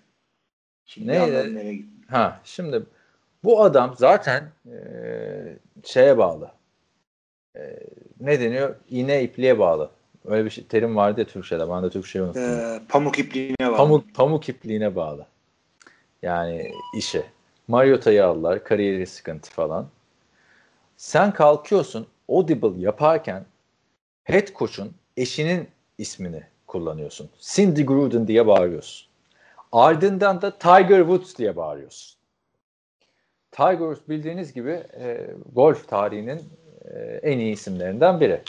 Şimdi nereye gitti? Ha, şimdi bu adam zaten e, şeye bağlı. E, ne deniyor? İğne ipliğe bağlı. Öyle bir şey, terim vardı ya Türkçe'de. Ben de Türkçe'yi unuttum. Ee, pamuk ipliğine bağlı. Pamuk, pamuk ipliğine bağlı. Yani işe. Mariota'yı aldılar. Kariyeri sıkıntı falan. Sen kalkıyorsun audible yaparken head coach'un eşinin ismini kullanıyorsun. Cindy Gruden diye bağırıyorsun. Ardından da Tiger Woods diye bağırıyorsun. Tiger Woods bildiğiniz gibi e, golf tarihinin e, en iyi isimlerinden biri.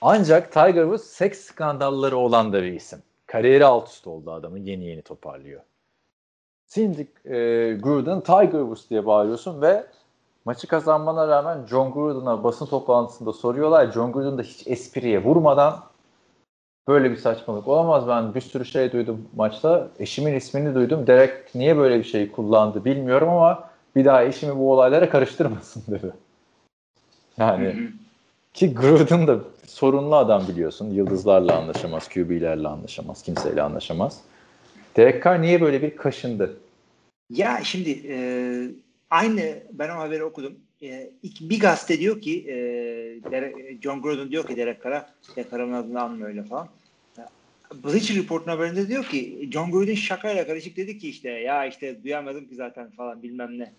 Ancak Tiger Woods seks skandalları olan da bir isim. Kariyeri alt üst oldu adamın, yeni yeni toparlıyor. Cindy e, Gruden, Tiger Woods diye bağırıyorsun ve maçı kazanmana rağmen John Gruden'a basın toplantısında soruyorlar. John Gruden de hiç espriye vurmadan böyle bir saçmalık olamaz. Ben bir sürü şey duydum maçta. Eşimin ismini duydum. Derek niye böyle bir şeyi kullandı bilmiyorum ama bir daha eşimi bu olaylara karıştırmasın dedi. Yani ki Gruden da sorunlu adam biliyorsun. Yıldızlarla anlaşamaz, Q B'lerle anlaşamaz, kimseyle anlaşamaz. Derek Carr niye böyle bir kaşındı? Ya şimdi e, aynı ben o haberi okudum. E, bir gazete diyor ki e, Derek, John Gruden diyor ki Derek Carr'a, Derek Carr'ın adını anma öyle falan. Bleacher Report'un haberinde diyor ki John Gruden şakayla karışık dedi ki işte ya işte duyamadım ki zaten falan bilmem ne.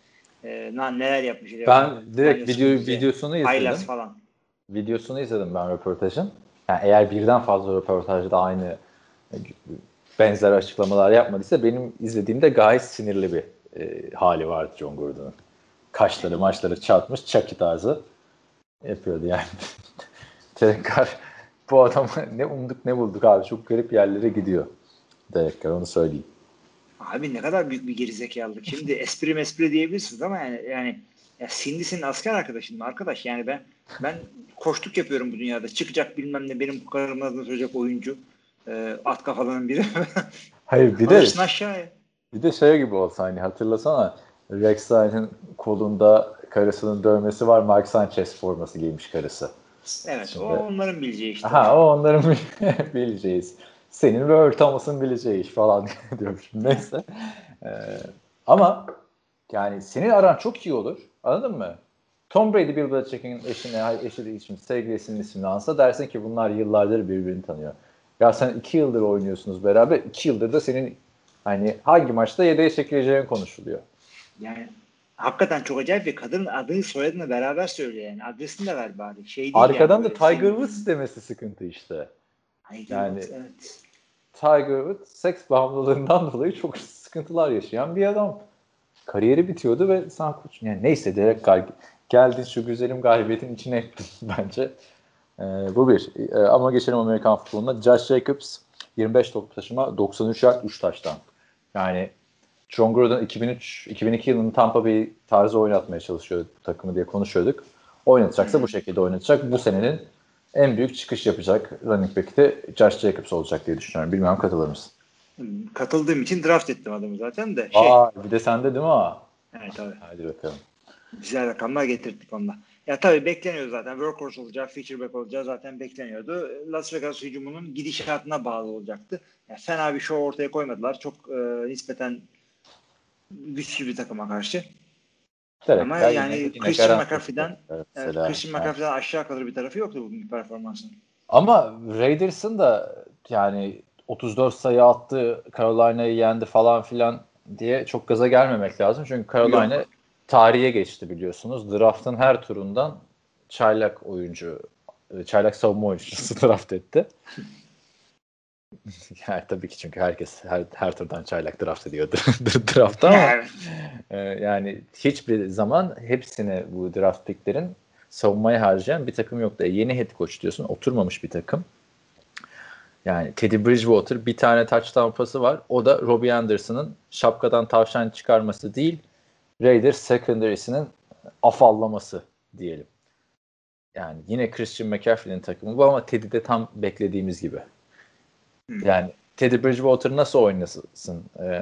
E, neler yapmış. Ben yapmış, direkt video, videosunu izledim. Falan. Videosunu izledim ben röportajın. Yani eğer birden fazla röportajda aynı benzer açıklamalar yapmadıysa benim izlediğimde gayet sinirli bir e, hali vardı John Gruden'ın. Kaşları maçları çatmış Chucky tarzı yapıyordu yani. Tekrar bu adamı ne umduk ne bulduk abi. Çok garip yerlere gidiyor. Tekrar onu söyleyeyim. Abi ne kadar büyük bir gerizekalılık. Şimdi espri mespri diyebilirsiniz ama yani, yani ya Cindy senin asker arkadaşın arkadaş yani ben ben koştuk yapıyorum bu dünyada. Çıkacak bilmem ne benim karımın adını söyleyecek oyuncu. E, at kafadan biri. Hayır bir de bir de şey gibi olsa hani hatırlasana Rex Ryan'ın kolunda karısının dövmesi var. Mark Sanchez forması giymiş karısı. Evet şimdi, o onların bileceği işte. Ha o onların bileceği. Senin ve örtamasın bileceği iş falan diyormuş. Neyse. Ee, ama yani senin aran çok iyi olur. Anladın mı? Tom Brady Bill Belichick'in eşine, eşi değil şimdi sevgilisinin ismini ansa dersin ki bunlar yıllardır birbirini tanıyor. Ya sen iki yıldır oynuyorsunuz beraber. iki yıldır da senin hani hangi maçta yedeğe çekileceğin konuşuluyor. Yani hakikaten çok acayip bir kadının adını soyadını beraber söylüyor yani. Adresini de ver bari. Şey değil arkadan yani, da Tiger Woods demesi sıkıntı işte. Yani evet. Tiger Woods seks bağımlılığından dolayı çok sıkıntılar yaşayan bir adam. Kariyeri bitiyordu ve sen koç yani neyse Derek Carr geldin şu güzelim galibiyetin içine ettin bence. Ee, bu bir. Ee, ama geçelim Amerikan futboluna. Josh Jacobs yirmi beş top taşıma doksan üç yard üç taştan. Yani John Gruden iki bin üç iki bin iki yılının Tampa Bay tarzı oynatmaya çalışıyor bu takımı diye konuşuyorduk. Oynatacaksa bu şekilde oynatacak. Bu senenin en büyük çıkış yapacak running back'i de Josh Jacobs olacak diye düşünüyorum. Bilmem katılır mısın? Katıldığım için draft ettim adamı zaten de. Şey, Aa, bir de sende değil mi ha? Evet tabii. Hadi bakalım. Güzel rakamlar getirdik onunla. Ya tabii bekleniyor zaten. Workhorse olacak, feature back olacak zaten bekleniyordu. Las Vegas hücumunun gidişatına bağlı olacaktı. Yani fena bir show ortaya koymadılar. Çok e, nispeten güçlü bir takıma karşı. Derek Ama Carr yani Christian McAfee'den evet, evet, Christian McAfee'den aşağı kalır bir tarafı yoktu bu performansın. Ama Raiders'ın da yani otuz dört sayı attı, Carolina'yı yendi falan filan diye çok gaza gelmemek lazım. Çünkü Carolina Yok. tarihe geçti biliyorsunuz. Draft'ın her turundan çaylak oyuncu, çaylak savunma oyuncusu draft etti. Yani tabii ki çünkü herkes her, her türden çaylak draft ediyor draftta ama e, yani hiçbir zaman hepsini bu draft picklerin savunmaya harcayan bir takım yoktu. E, yeni head coach diyorsun oturmamış bir takım. Yani Teddy Bridgewater bir tane touchdown pası var. O da Robbie Anderson'ın şapkadan tavşan çıkarması değil Raiders secondary'sinin afallaması diyelim. Yani yine Christian McCaffrey'nin takımı bu ama Teddy de tam beklediğimiz gibi. Yani Teddy Bridgewater nasıl oynasın, e,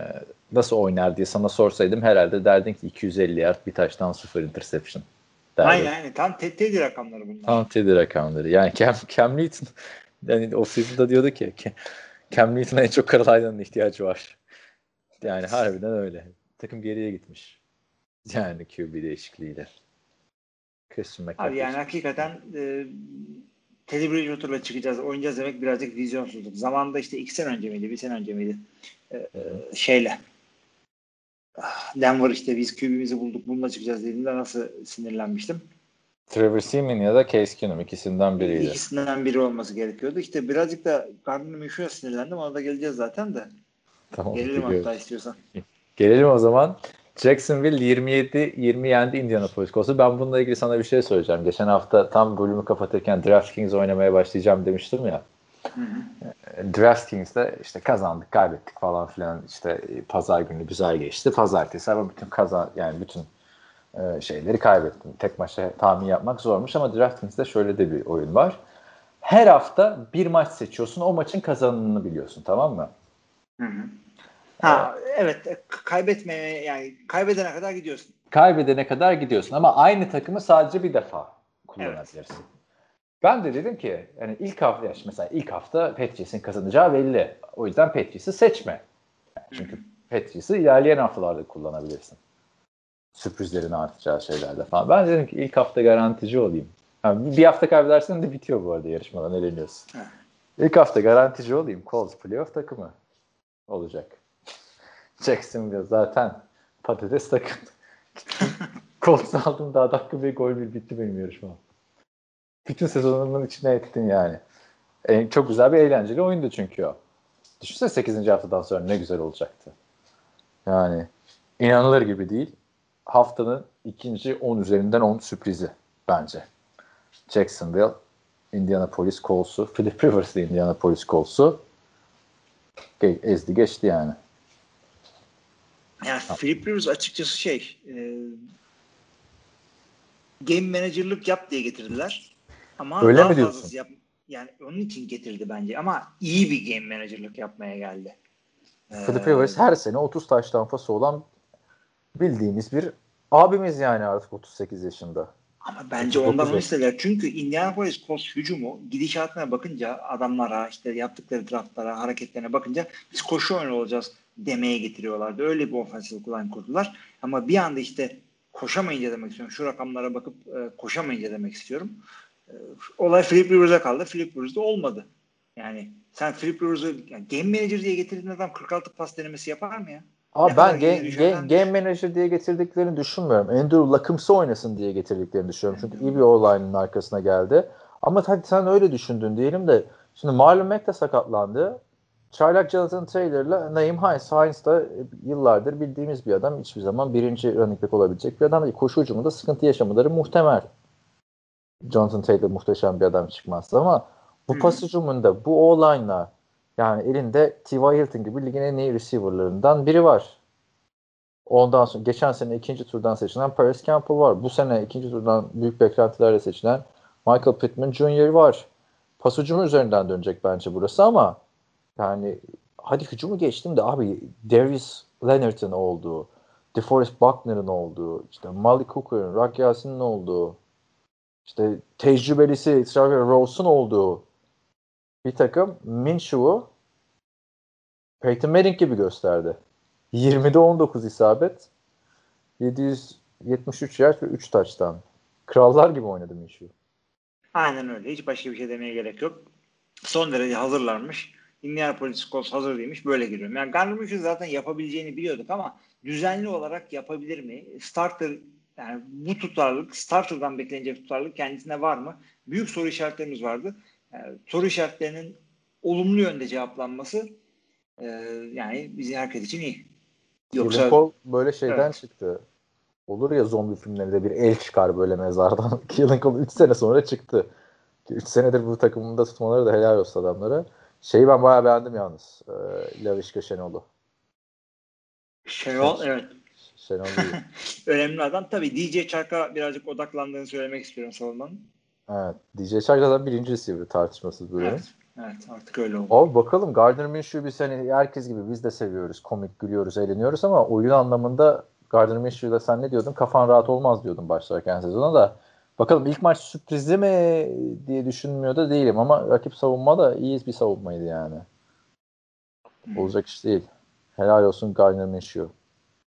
nasıl oynar diye sana sorsaydım herhalde derdin ki iki yüz elli yard bir taştan sıfır interception derdi. Aynen aynen tam Teddy rakamları bunlar. Tam Teddy rakamları. Yani Cam, Cam Newton yani o season'da diyordu ki Cam Newton'a en çok Carolina'nın ihtiyacı var. Yani harbiden öyle. Takım geriye gitmiş. Yani Q B değişikliğiyle. Christian McCaffrey. Abi yani hakikaten e, Teddy Bridgewater'la çıkacağız, oynayacağız demek birazcık vizyonsuzluk. Zamanında işte iki sene önce miydi, bir sene önce miydi? Ee, evet. Şeyle. Denver işte biz Q B'mizi bulduk, bununla çıkacağız dediğimde nasıl sinirlenmiştim. Trevor Seaman ya da Case Keenum ikisinden biriydi. İkisinden biri olması gerekiyordu. İşte birazcık da Gardner Minshew'ya sinirlendim. Ona da geleceğiz zaten de. Tamam, gelelim biliyorum. Hatta istiyorsan. Gelelim o zaman. Jacksonville yirmi yedi yirmi yendi Indianapolis Colts'u. Ben bununla ilgili sana bir şey söyleyeceğim. Geçen hafta tam bölümü kapatırken DraftKings oynamaya başlayacağım demiştim ya. DraftKings'de işte kazandık, kaybettik falan filan. İşte pazar günü güzel geçti. Pazartesi ama bütün kazan yani bütün e, şeyleri kaybettim. Tek maça tahmin yapmak zormuş ama DraftKings'de şöyle de bir oyun var. Her hafta bir maç seçiyorsun. O maçın kazananını biliyorsun, tamam mı? Hı hı. Ha evet kaybetmeye yani kaybedene kadar gidiyorsun. kaybedene kadar gidiyorsun. Ama aynı takımı sadece bir defa kullanabilirsin. Evet. Ben de dedim ki yani ilk hafta mesela ilk hafta Patriots'in kazanacağı belli. O yüzden Patriots'ı seçme. Çünkü Patriots'ı ilerleyen haftalarda kullanabilirsin. Sürprizlerin artacağı şeylerde falan. Ben dedim ki ilk hafta garantici olayım. Yani bir hafta kaybedersen de bitiyor bu arada yarışmadan eleniyorsun. İlk hafta garantici olayım. Colts playoff takımı olacak. Jacksonville zaten patates takım. Colts'u aldım daha dakika bir gol bir bitti benim yarışmam. Bütün sezonunun içine ettin yani. En, çok güzel bir eğlenceli oyundu çünkü o. Düşünsene sekizinci haftadan sonra ne güzel olacaktı. Yani inanılır gibi değil. Haftanın ikinci on üzerinden on sürprizi bence. Jacksonville, Indianapolis Colts'u, Philip Rivers'lı Indianapolis Colts'u ezdi geçti yani. Yani Philip Rivers açıkçası şey e, game manager'lık yap diye getirdiler. Ama öyle daha mi diyorsun? Yap, yani onun için getirildi bence. Ama iyi bir game manager'lık yapmaya geldi. Philip Rivers ee, her sene otuz taş tampası olan bildiğimiz bir abimiz yani artık otuz sekiz yaşında. Ama bence ondan onu istediler. Çünkü Indianapolis Colts hücumu gidişatına bakınca adamlara işte yaptıkları draftlara hareketlerine bakınca biz koşu oyunu olacağız demeye getiriyorlardı. Öyle bir offensive line kurdular. Ama bir anda işte koşamayınca demek istiyorum. Şu rakamlara bakıp e, koşamayınca demek istiyorum. E, olay Philip Rivers'a kaldı. Philip Rivers'da olmadı. Yani sen Philip Rivers'ı yani game manager diye getirdiğin adam kırk altı pas denemesi yapar mı ya? Ama ben game, game, game manager diye getirdiklerini düşünmüyorum. Andrew Luck'ımsı oynasın diye getirdiklerini düşünüyorum. Çünkü iyi bir O-line'ın arkasına geldi. Ama hadi sen öyle düşündün diyelim de şimdi Marlon Mack de sakatlandı. Çaylak Jonathan Taylor'la Naeem Hines. Hines da yıllardır bildiğimiz bir adam. Hiçbir zaman birinci running back olabilecek bir adam değil. Koşu ucumunda sıkıntı yaşamaları muhtemel. Jonathan Taylor muhteşem bir adam çıkmazsa ama bu pas ucumunda bu O-line'la yani elinde T Y. Hilton gibi ligin en iyi receiver'larından biri var. Ondan sonra geçen sene ikinci turdan seçilen Paris Campbell var. Bu sene ikinci turdan büyük beklentilerle seçilen Michael Pittman Junior var. Pas hücumu üzerinden dönecek bence burası ama yani hadi hücumu geçtim de abi Darius Leonard'ın olduğu, DeForest Buckner'ın olduğu, işte Malik Hooker'ın, Rock Yasin'in olduğu, işte tecrübelisi Xavier Rose'un olduğu bir takım Minshew'u Peyton Manning gibi gösterdi. yirmide on dokuz isabet, yedi yüz yetmiş üç yard ve üç taçtan. Krallar gibi oynadı Minshew. Aynen öyle. Hiç başka bir şey demeye gerek yok. Son derece hazırlanmış. Indianapolis Colts hazır değilmiş. Böyle giriyorum. Yani Gardner Minshew'un zaten yapabileceğini biliyorduk ama düzenli olarak yapabilir mi? Starter yani bu tutarlılık, starter'dan beklenecek tutarlılık kendisine var mı? Büyük soru işaretlerimiz vardı. Yani soru işaretlerinin olumlu yönde cevaplanması e, yani bizim herkes için iyi. Yoksa Kol böyle şeyden evet. Çıktı. Olur ya zombi filmlerinde bir el çıkar böyle mezardan. Killing Kol üç sene sonra çıktı. üç senedir bu takımında tutmaları da helal olsun adamlara. Şeyi ben bayağı beğendim yalnız. Eee Lavishka Şenol'u. Şenol evet. Şenol önemli adam. Tabii D J Chark'a birazcık odaklandığını söylemek istiyorum savunmanın. Evet. D J Chark zaten birinci receiver tartışmasız böyle. Evet, evet artık öyle oldu. Abi bakalım Gardner Minshew biz hani herkes gibi biz de seviyoruz. Komik gülüyoruz, eğleniyoruz ama oyun anlamında Gardner Minshew'da sen ne diyordun? Kafan rahat olmaz diyordun başlarken sezona da. Bakalım ilk maç sürprizli mi diye düşünmüyor da değilim ama rakip savunma da iyi bir savunmaydı yani. Hmm. Olacak iş değil. Helal olsun Gardner Minshew.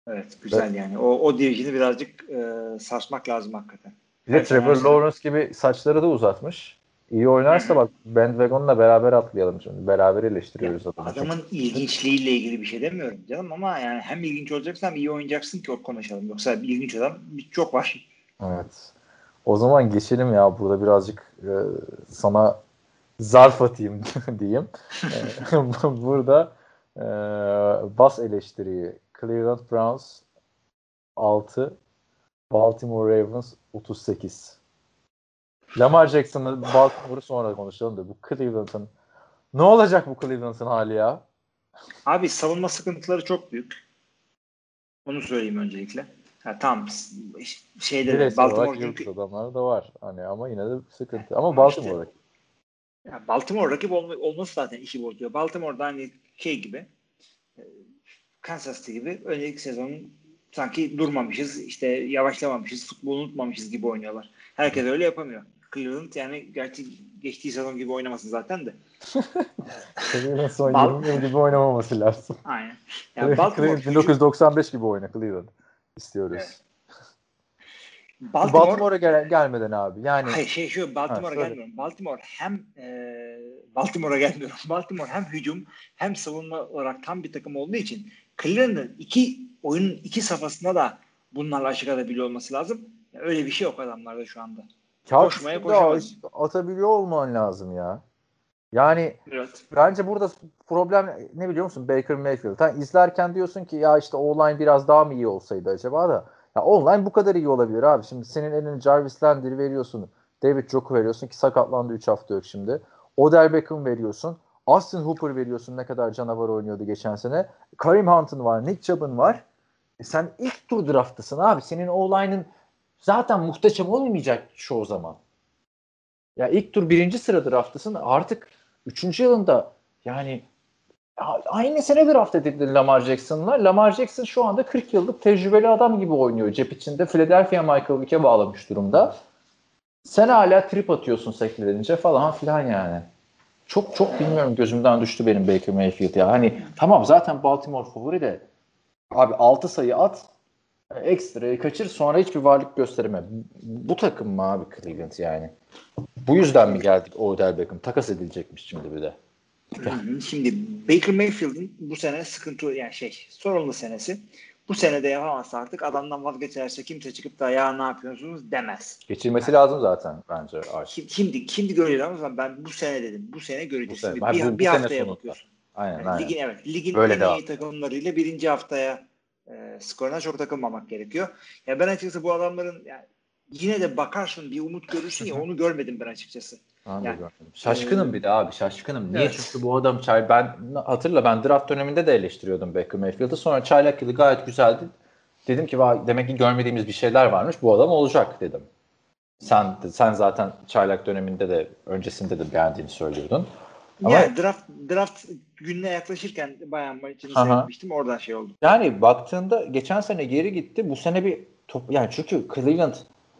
Evet güzel ben, yani. O, o division'i birazcık e, sarsmak lazım hakikaten. Bir de Trevor Lawrence gibi saçları da uzatmış. İyi oynarsa bak bandwagonla beraber atlayalım şimdi. Beraber eleştiriyoruz ya, adamı. Adamın ilginçliğiyle ilgili bir şey demiyorum canım ama yani hem ilginç olacaksan iyi oynayacaksın ki konuşalım. Yoksa ilginç adam çok var. Evet. O zaman geçelim ya burada birazcık e, sana zarf atayım diyeyim. Burada e, bas eleştiriyi Cleveland Browns altı Baltimore Ravens otuz sekiz. Lamar Jackson'la Baltimore'u sonra konuşalım da bu Cleveland'ın ne olacak bu Cleveland'ın hali ya? Abi savunma sıkıntıları çok büyük. Onu söyleyeyim öncelikle. Ha tam şeyde de, Baltimore çünkü adamlar da var hani ama yine de sıkıntı. Ama Baltimore. Işte, ya Baltimore rakip olma, olması zaten işi bozuyor. Baltimore'da hani şey gibi Kansas City gibi önceki sezonun sanki durmamışız, işte yavaşlamamışız, futbolu unutmamışız gibi oynuyorlar. Herkes öyle yapamıyor. Cleveland yani gerçi geçtiği sezon gibi oynamasın zaten de. Cleveland son yirmi yıl gibi oynamaması lazım. Aynen. Yani Cleveland bin dokuz yüz doksan beş gibi oyna Cleveland istiyoruz. Evet. Baltimore, Baltimore'a gel- gelmeden abi. Yani hayır, şey şu Baltimore'a ha, gelmiyorum. Baltimore hem e, Baltimore'a gelmiyorum. Baltimore hem hücum hem savunma olarak tam bir takım olduğu için Cleveland'ın iki oyunun iki safhasına da bunlarla aşık edebiliyor olması lazım. Yani öyle bir şey yok adamlarda şu anda. Koşmaya koşamaz. Atabiliyor olman lazım ya. Yani evet. Bence burada problem ne biliyor musun? Baker Mayfield. Yani izlerken diyorsun ki ya işte o-line biraz daha mı iyi olsaydı acaba da. Ya o-line bu kadar iyi olabilir abi. Şimdi senin elini Jarvis Landry veriyorsun. David Joku veriyorsun ki sakatlandı üç hafta yok şimdi. Odell Beckham veriyorsun. Austin Hooper veriyorsun, ne kadar canavar oynuyordu geçen sene. Kareem Hunt'ın var. Nick Chubb'ın var. E sen ilk tur draft'tasın abi. Senin o-line'ın zaten muhteşem olmayacak çoğu zaman. Ya ilk tur birinci sıra draftasın. Artık üçüncü yılında yani aynı sene draft edildi Lamar Jackson'la. Lamar Jackson şu anda kırk yıllık tecrübeli adam gibi oynuyor. Cep içinde Philadelphia Michael Vick'e bağlamış durumda. Sen hala trip atıyorsun sekredenince falan filan yani. Çok çok bilmiyorum, gözümden düştü benim Baker Mayfield ya. Hani tamam zaten Baltimore favori de abi altı sayı at. Ekstra'yı kaçır, sonra hiçbir varlık gösterme. Bu takım mı abi Cleveland yani? Bu yüzden mi geldik Odell Beckham? Takas edilecekmiş şimdi bir de. Şimdi Baker Mayfield'in bu sene sıkıntı yani şey sorunlu senesi. Bu sene de yapamazsa artık adamdan vazgeçerse kimse çıkıp da ya ne yapıyorsunuz demez. Geçirmesi yani lazım zaten bence. Şimdi şimdi, şimdi göreceğiz ama ben bu sene dedim. Bu sene göreceğiz. Bu sene, bir, bu, bir, bir haftaya bakıyorsun. Aynen, yani aynen. Ligin evet. Ligin en iyi takımlarıyla birinci haftaya E, skoruna çok takılmamak gerekiyor. Ya ben açıkçası bu adamların yani yine de bakarsın bir umut görürsün ya, onu görmedim ben açıkçası. Abi, yani, şaşkınım bir de abi şaşkınım. Niye? Evet. Çünkü bu adam çay ben hatırla ben draft döneminde de eleştiriyordum Baker Mayfield'ı. Sonra çaylak yılı gayet güzeldi. Dedim ki demek ki görmediğimiz bir şeyler varmış. Bu adam olacak dedim. Sen sen zaten çaylak döneminde de öncesinde de beğendiğini söylüyordun. Ama yani draft, draft gününe yaklaşırken bayağı maçını seyretmiştim. Oradan şey oldu. Yani baktığında geçen sene geri gitti. Bu sene bir top, yani çünkü Cleveland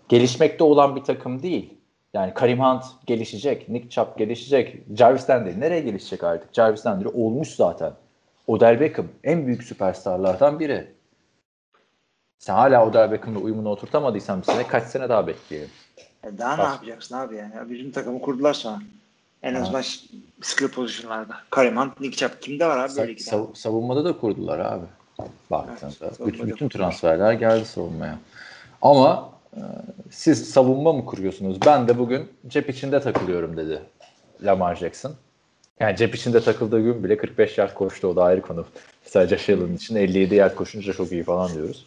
gelişmekte olan bir takım değil. Yani Kareem Hunt gelişecek. Nick Chubb gelişecek. Jarvis Landry nereye gelişecek artık? Jarvis Landry olmuş zaten. Odell Beckham en büyük süperstarlardan biri. Sen hala Odell Beckham'la uyumunu oturtamadıysan bir sene kaç sene daha bekleyelim? Daha Bak. Ne yapacaksın abi yani? Bizim takımı kurdular sana. En azından skill pozisyonlarda. Kareem Hunt, Nick Chubb kimde var abi böyle giden? Sav- savunmada da kurdular abi. Baktığında. Evet, bütün, bütün transferler geldi savunmaya. Ama e, siz savunma mı kuruyorsunuz? Ben de bugün cep içinde takılıyorum dedi Lamar Jackson. Yani cep içinde takıldığı gün bile kırk beş yard koştu, o da ayrı konu. Sadece Shailen için elli yedi yard koşunca çok iyi falan diyoruz.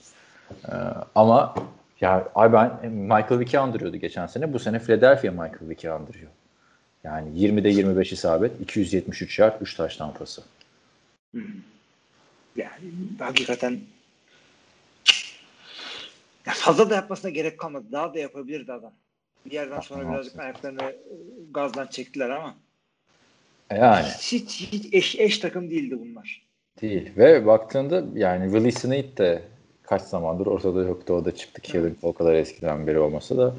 E, ama ya ay ben Michael Vick'i andırıyordu geçen sene. Bu sene Philadelphia Michael Vick'i andırıyor. Yani yirmide yirmi beş isabet, iki yüz yetmiş üç yard, üç taş tampası. Yani hakikaten ya fazla da yapmasına gerek kalmadı. Daha da yapabilirdi adam. Bir yerden sonra birazcık ayaklarını gazdan çektiler ama. Yani. Hiç, hiç eş, eş takım değildi bunlar. Değil. Ve baktığında yani Willie Snead de kaç zamandır ortada yoktu. O da çıktı ki evet. O kadar eskiden beri olmasa da.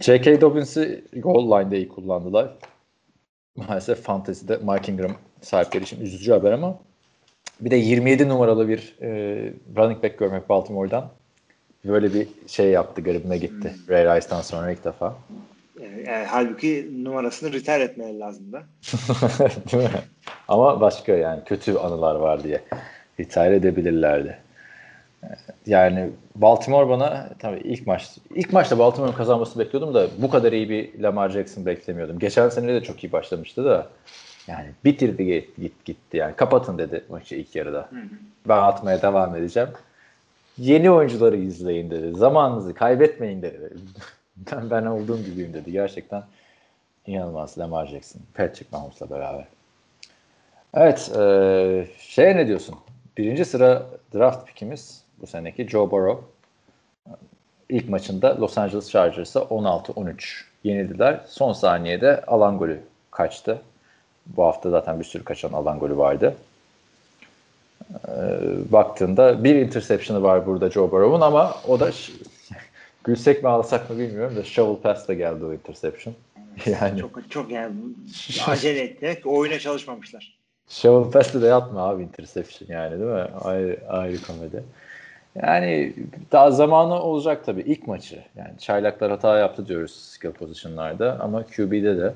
J K. Dobbins'i goal line'da iyi kullandılar. Maalesef fantasy'de Mike Ingram sahipleri için üzücü haber ama bir de yirmi yedi numaralı bir e, running back görmek Baltimore'dan böyle bir şey yaptı, garibime gitti. Hmm. Ray Rice'dan sonra ilk defa. Yani, yani, halbuki numarasını retire etmeleri lazım da. Değil mi? Ama başka yani kötü anılar var diye retire edebilirlerdi. Yani Baltimore bana tabii ilk maç ilk maçta Baltimore'un kazanmasını bekliyordum da bu kadar iyi bir Lamar Jackson beklemiyordum. Geçen sene de çok iyi başlamıştı da yani bitirdi git, git gitti yani kapatın dedi maçı ilk yarıda. Hı hı. Ben atmaya devam edeceğim. Yeni oyuncuları izleyin dedi. Zamanınızı kaybetmeyin dedi. ben, ben olduğum gibiyim dedi. Gerçekten inanılmaz Lamar Jackson. Patrick Mahomes'la beraber. Evet ee, şey ne diyorsun? Birinci sıra draft pickimiz bu seneki Joe Burrow ilk maçında Los Angeles Chargers'a on altı on üç yenildiler. Son saniyede alan golü kaçtı. Bu hafta zaten bir sürü kaçan alan golü vardı. baktığında bir interception'ı var burada Joe Burrow'un, ama o da gülsek mi ağlasak mı bilmiyorum da shovel pass'la geldi o interception. Yani çok çok yani acele etti. Oyuna çalışmamışlar. Shovel pass'la da yapma abi interception yani, değil mi? Ayrı ayrı komedi. Yani daha zamanı olacak tabii ilk maçı. Yani çaylaklar hata yaptı diyoruz skill pozisyonlarda, ama Q B'de de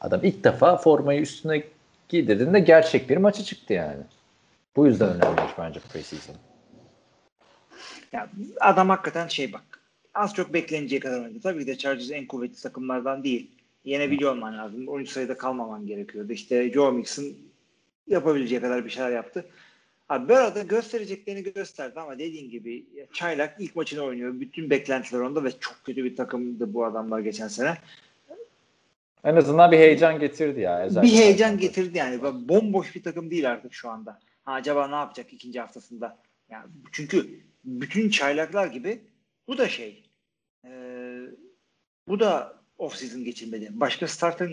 adam ilk defa formayı üstüne giydirdiğinde gerçek bir maçı çıktı yani. Bu yüzden önemliymiş bence preseason. Ya adam hakikaten şey bak. Az çok bekleneceği kadar oynadı. Tabii ki de Chargers en kuvvetli takımlardan değil. Yenebiliyor olman lazım. on üç sayıda kalmaman gerekiyordu. İşte Joe Mixon yapabileceği kadar bir şeyler yaptı. Abi bu arada göstereceklerini gösterdi, ama dediğin gibi çaylak ilk maçını oynuyor. Bütün beklentiler onda ve çok kötü bir takımdı bu adamlar geçen sene. En azından bir heyecan getirdi ya. Bir heyecan takımda getirdi yani. Bomboş bir takım değil artık şu anda. Ha, acaba ne yapacak ikinci haftasında? Yani çünkü bütün çaylaklar gibi bu da şey, e, bu da off-season geçirmedi. Başka starting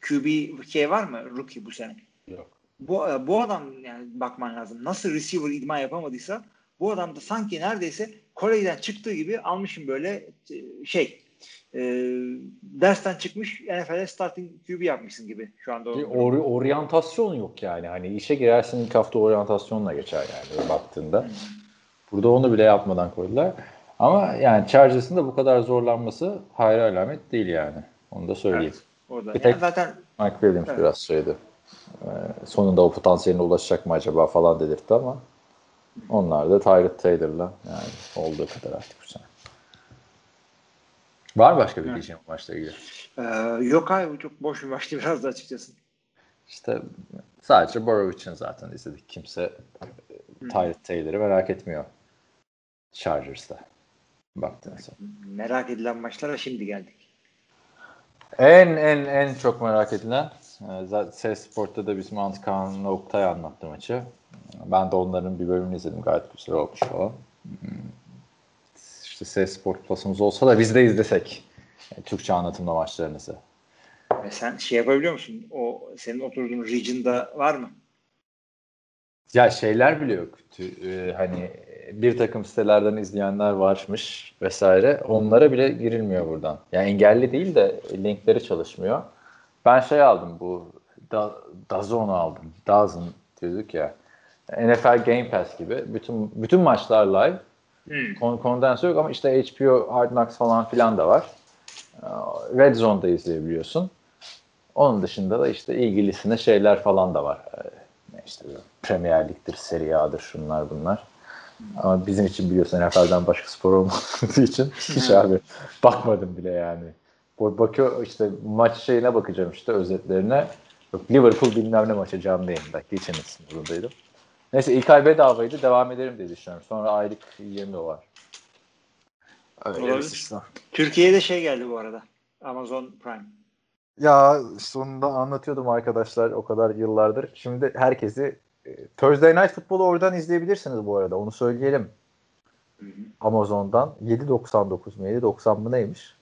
Q B var mı rookie bu sene? Yok. Bu, bu adam yani bakman lazım. Nasıl receiver idman yapamadıysa, bu adam da sanki neredeyse Kore'den çıktığı gibi almışım böyle şey, e, dersten çıkmış N F L'de starting Q B yapmışsın gibi şu anda. Or- oryantasyon yok yani. Hani işe girersin ilk hafta oryantasyonla geçer yani baktığında. Hmm. Burada onu bile yapmadan koydular. Ama yani Chargers'ın da bu kadar zorlanması hayra alamet değil yani. Onu da söyleyeyim. Evet, bir tek yani zaten Mike Williams evet. biraz söyledi. Ee, sonunda o potansiyeline ulaşacak mı acaba falan dedirtti, ama onlar da Tyrod Taylor'la yani olduğu kadar artık bu sene. Var mı başka bir evet. diyeceğim maçla ilgili? Ee, yok abi, çok boş bir maçtı biraz da açıkçası. İşte sadece Burrow için zaten izledik. Kimse Tyrod Taylor'ı merak etmiyor Chargers'da baktığın zaman. Merak edilen maçlara şimdi geldik. En en en çok merak edilen, zaten S E S Sport'ta da bizim Antikaan'la Oktay anlattı maçı. Ben de onların bir bölümünü izledim, gayet güzel olmuş falan. İşte S E S Sport Plus'ımız olsa da biz de izlesek yani Türkçe anlatımla maçlarınızı. E sen şey yapabiliyor musun? O senin oturduğun region'da var mı? Ya şeyler bile yok. Ee, hani bir takım sitelerden izleyenler varmış vesaire. Onlara bile girilmiyor buradan. Yani engelli değil de linkleri çalışmıyor. Ben şey aldım, bu DAZN aldım. DAZN diyorduk ya. N F L Game Pass gibi. Bütün bütün maçlar live. Hmm. Kondense yok, ama işte H B O Hard Knocks falan filan da var. Red Zone'da izleyebiliyorsun. Onun dışında da işte ilgilisine şeyler falan da var. İşte Premier Lig'dir, Serie A'dır, şunlar bunlar. Ama bizim için biliyorsun N F L'den başka spor olmadığı için hiç abi bakmadım bile yani. Bakıyor işte maç şeyine bakacağım işte özetlerine. Liverpool bilmem ne maçı canlı yayında. Geçen etsin buradaydım. Neyse ilk ay bedavaydı, devam ederim diye düşünüyorum. Sonra aylık yirmi dolar. Öyle işte. Türkiye'de şey geldi bu arada. Amazon Prime. Ya sonunda anlatıyordum arkadaşlar o kadar yıllardır. Şimdi herkesi Thursday Night Football'u oradan izleyebilirsiniz bu arada. Onu söyleyelim. Amazon'dan yedi doksan dokuz mu yedi doksan mı neymiş?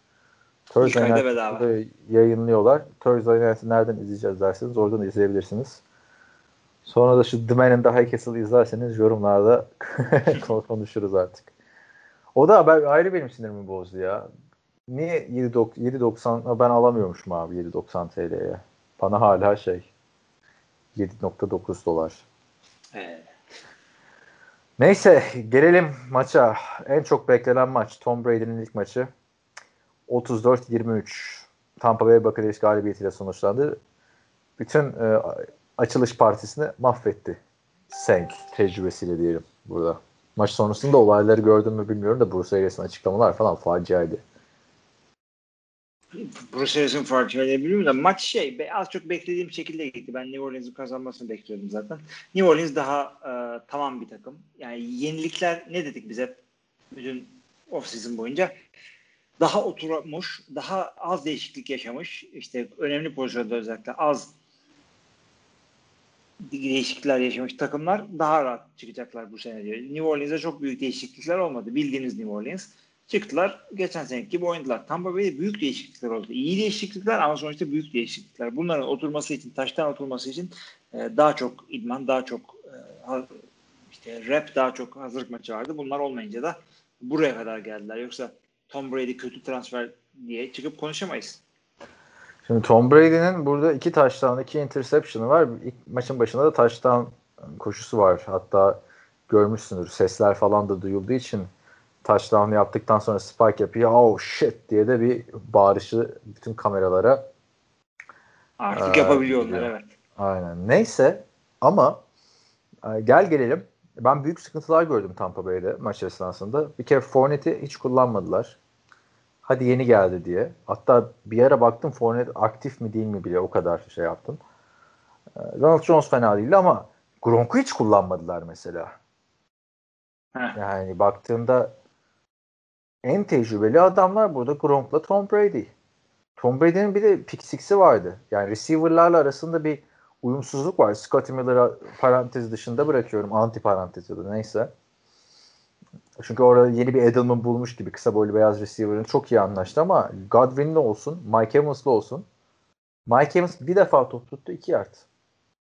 Thursday Night Football'u yayınlıyorlar. Thursday Night'ı nereden izleyeceğiz derseniz oradan izleyebilirsiniz. Sonra da şu The Man in the High Castle'ı izlerseniz yorumlarda konuşuruz artık. O da haber, ayrı benim sinirimi bozdu ya. Niye yedi doksan ben alamıyormuşum abi yedi doksan T L'ye. Bana hala şey yedi virgül dokuz dolar. Ee. Neyse gelelim maça. En çok beklenen maç Tom Brady'nin ilk maçı. otuz dört yirmi üç Tampa Bay Buccaneers galibiyetiyle sonuçlandı. Bütün e, açılış partisini mahvetti Saints tecrübesiyle diyelim burada. Maç sonrasında olayları gördün mü bilmiyorum da Bruce Arias'ın açıklamalar falan faciaydı. Bruce Harris'in farkını bilmiyorum da maç şey az çok beklediğim şekilde gitti. Ben New Orleans'ın kazanmasını bekliyordum zaten. New Orleans daha e, tamam bir takım. Yani yenilikler ne dedik biz hep bütün off-season boyunca? Daha oturmuş, daha az değişiklik yaşamış. İşte önemli pozisyonda özellikle az değişiklikler yaşamış takımlar daha rahat çıkacaklar bu sene diyor. New Orleans'a çok büyük değişiklikler olmadı. Bildiğiniz New Orleans. Çıktılar. Geçen seneki gibi oynadılar. Tampa Bay'de büyük değişiklikler oldu. İyi değişiklikler ama sonuçta büyük değişiklikler. Bunların oturması için, taştan oturması için daha çok idman, daha çok İşte rap daha çok hazırlık maçı vardı. Bunlar olmayınca da buraya kadar geldiler. Yoksa Tom Brady kötü transfer diye çıkıp konuşamayız. Şimdi Tom Brady'nin burada iki touchdown, iki interception'ı var. İlk maçın başında da touchdown koşusu var. Hatta görmüşsündür. Sesler falan da duyulduğu için touchdown'ı yaptıktan sonra Spike yapıyor. Oh shit diye de bir bağırışı bütün kameralara. Artık ee, yapabiliyorlar, evet. Aynen. Neyse ama gel gelelim. Ben büyük sıkıntılar gördüm Tampa Bay'de maç esnasında. Bir kere Fournette'i hiç kullanmadılar. Hadi yeni geldi diye. Hatta bir ara baktım Fournette aktif mi değil mi bile o kadar şey yaptım. Ronald Jones fena değildi ama Gronk'u hiç kullanmadılar mesela. Heh. Yani baktığında en tecrübeli adamlar burada Gronk'la Tom Brady. Tom Brady'nin bir de pick six'i vardı. Yani receiver'larla arasında bir uyumsuzluk var. Scottie Miller'a parantez dışında bırakıyorum. Anti parantez ya da neyse. Çünkü orada yeni bir Edelman bulmuş gibi kısa boylu beyaz receiver'ın çok iyi anlaştı ama Godwin'le olsun, Mike Evans'la olsun. Mike Evans bir defa top tuttu iki yard.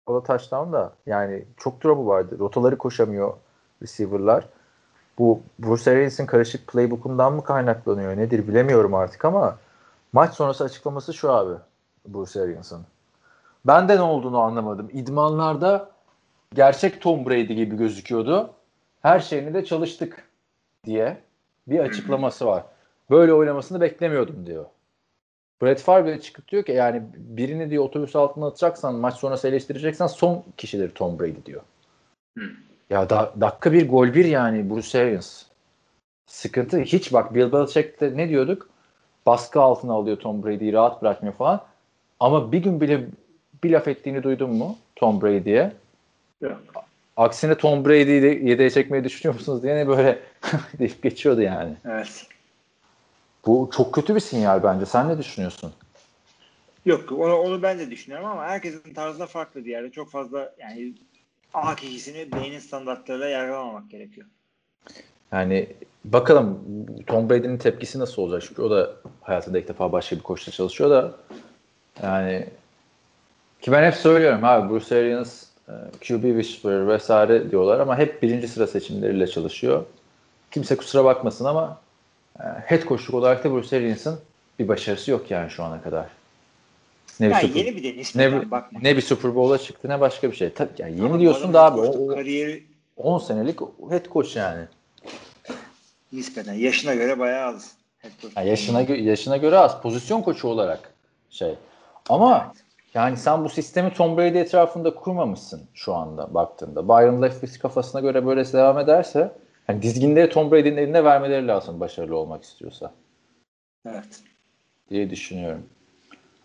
O da touchdown da yani çok drop'u vardı. Rotaları koşamıyor receiver'lar. Bu Bruce Arians'ın karışık playbook'undan mı kaynaklanıyor nedir bilemiyorum artık ama maç sonrası açıklaması şu abi Bruce Arians'ın. Ben de ne olduğunu anlamadım. İdmanlarda gerçek Tom Brady gibi gözüküyordu. Her şeyini de çalıştık diye bir açıklaması var. Böyle oynamasını beklemiyordum diyor. Brett Favre çıkıp diyor ki yani birini diyor otobüs altına atacaksan maç sonrası eleştireceksen son kişidir Tom Brady diyor. Ya da, dakika bir gol bir yani Bruce Arians. Sıkıntı hiç bak Bill Belichick'te ne diyorduk? Baskı altına alıyor Tom Brady'yi rahat bırakmıyor falan. Ama bir gün bile bir laf ettiğini duydun mu Tom Brady'ye? Yok. Aksine Tom Brady'yi yedeğe çekmeyi düşünüyor musunuz diye ne böyle deyip geçiyordu yani. Evet. Bu çok kötü bir sinyal bence. Sen ne düşünüyorsun? Yok onu, onu ben de düşünüyorum ama herkesin tarzı da farklı bir yerde. Çok fazla yani A kişisini beynin standartlarıyla yargılamamak gerekiyor. Yani bakalım Tom Brady'nin tepkisi nasıl olacak? Çünkü o da hayatında ilk defa başka bir koçla çalışıyor da yani ki ben hep söylüyorum abi Bruce Arians Q B Whisperer vesaire diyorlar ama hep birinci sıra seçimleriyle çalışıyor. Kimse kusura bakmasın ama head coachluk olarak da Bruce Arians'ın bir başarısı yok yani şu ana kadar. Ne ya bir Super, yeni bir deniz. Ne, ne bir Super Bowl'a çıktı ne başka bir şey. Tabii yani yeni tamam, diyorsun daha abi. Kariyeri... on senelik head coach yani. Nispeten yaşına göre bayağı az. Yani yaşına, yaşına göre az. Pozisyon koçu olarak şey. Ama evet. Yani sen bu sistemi Tom Brady etrafında kurmamışsın şu anda baktığında. Byron Leftwich kafasına göre böyle devam ederse yani dizginleri Tom Brady'nin eline vermeleri lazım başarılı olmak istiyorsa. Evet. Diye düşünüyorum.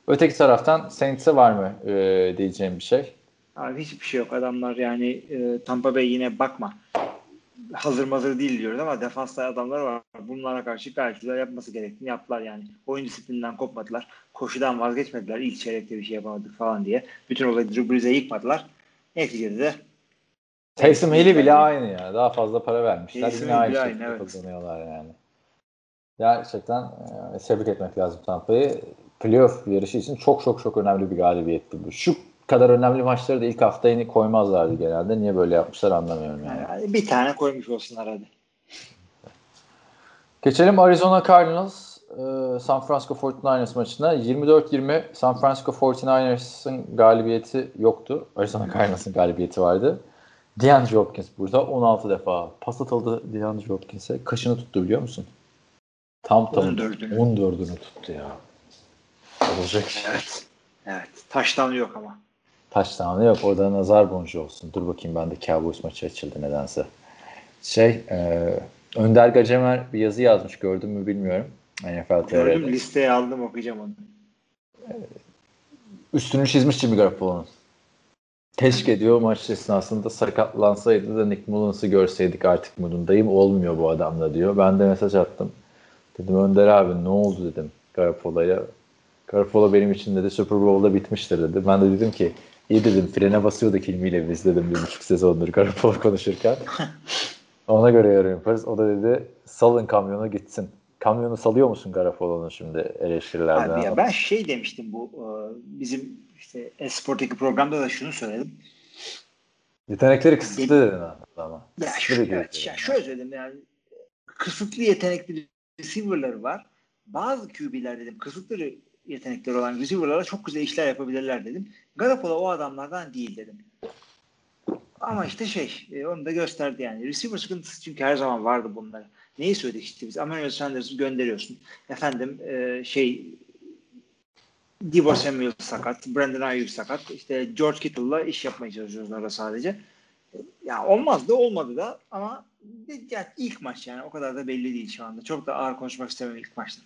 Öteki taraftan Saints'e var mı ee, diyeceğim bir şey? Abi hiçbir şey yok. Adamlar yani e, Tampa Bay yine bakma. Hazır mazır değil diyoruz ama defansta adamlar var. Bunlara karşı gayet güzel yapması gerektiğini yaptılar yani. Oyun disiplininden kopmadılar. Koşudan vazgeçmediler. İlk çeyrekte bir şey yapamadık falan diye. Bütün olayı Drew Brees'e yıkmadılar. Neticede de Taysom Hill'i bile aynı ya. Daha fazla para vermişler. Taysom Hill'i bile aynı. Evet. Kazanıyorlar yani. Gerçekten e, tebrik etmek lazım Tampa'yı. Playoff yarışı için çok çok çok önemli bir galibiyetti bu. Şu kadar önemli maçları da ilk hafta yine koymazlardı genelde. Niye böyle yapmışlar anlamıyorum yani. yani bir tane koymuş olsunlar hadi. Geçelim Arizona Cardinals San Francisco kırk dokuzers maçına. yirmi dört yirmi San Francisco kırk dokuzers'ın galibiyeti yoktu. Arizona Cardinals'ın galibiyeti vardı. DeAndre Hopkins burada on altı defa pas atıldı DeAndre Hopkins'e. Kaşını tuttu biliyor musun? Tam tam on dördünü tuttu ya. Olacak. Evet. Evet. Taştanı yok ama. Taştanı yok. Orada nazar boncuğu olsun. Dur bakayım ben de Cowboys maçı açıldı nedense. Şey e, Önder Gacemer bir yazı yazmış. Gördün mü bilmiyorum. Gördüm. Listeye aldım. Okuyacağım onu. E, üstünü çizmiş Jimmy Garoppolo'nun. Teşke diyor maç esnasında sakatlansaydı da Nick Mullins'ı görseydik artık modundayım. Olmuyor bu adamla diyor. Ben de mesaj attım. Dedim Önder abi ne oldu dedim Garoppolo'ya. Garoppolo benim için dedi Super Bowl'da bitmiştir dedi. Ben de dedim ki iyi dedim frene basıyorduk ilmiyle biz dedim bir buçuk sezondur Garoppolo konuşurken. Ona göre yorum yaparız. O da dedi salın kamyonu gitsin. Kamyonu salıyor musun Garoppolo'nun şimdi eleştirilerden? Ya ben şey demiştim bu bizim işte Esport'taki programda da şunu söyledim. Yetenekleri kısıtlı dedin abi. ama. Ya şöyle, evet, ya şöyle söyleyeyim yani, kısıtlı yetenekli receiver'ları var. Bazı Q B'ler dedim kısıtlı yetenekleri olan receiver'lara çok güzel işler yapabilirler dedim. Garoppolo o adamlardan değil dedim. Ama işte şey, onu da gösterdi yani. Receiver sıkıntısı çünkü her zaman vardı bunlara. Neyi söyledik işte biz? Emmanuel Sanders'ı gönderiyorsun. Efendim e, şey Deebo Samuel sakat, Brandon Ayuk sakat. İşte George Kittle'la iş yapmaya çalışıyoruz orada sadece. Ya olmaz da olmadı da ama yani ilk maç yani o kadar da belli değil şu anda. Çok da ağır konuşmak istemiyorum ilk maçta.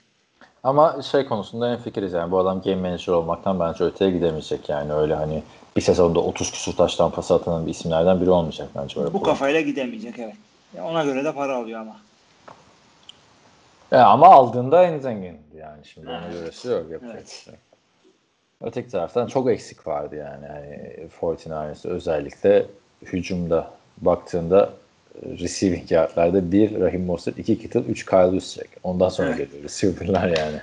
Ama şey konusunda en fikiriz yani, bu adam game manager olmaktan bence öteye gidemeyecek yani, öyle hani bir sezonda otuz küsur taştan pas atan bir isimlerden biri olmayacak bence. Öyle bu problem. Kafayla gidemeyecek, evet. Yani ona göre de para alıyor ama. Ya ama aldığında en zengindi yani, şimdi evet. Ona göresi yok, yapacak evet. Şey. Öteki taraftan çok eksik vardı yani. Yani kırk dokuzlar'ın özellikle hücumda baktığında receiving yardlarda bir Raheem Mostert, iki Kittle, üç Kyle Juszczyk. Ondan sonra evet. Geliyor receiver'lar yani.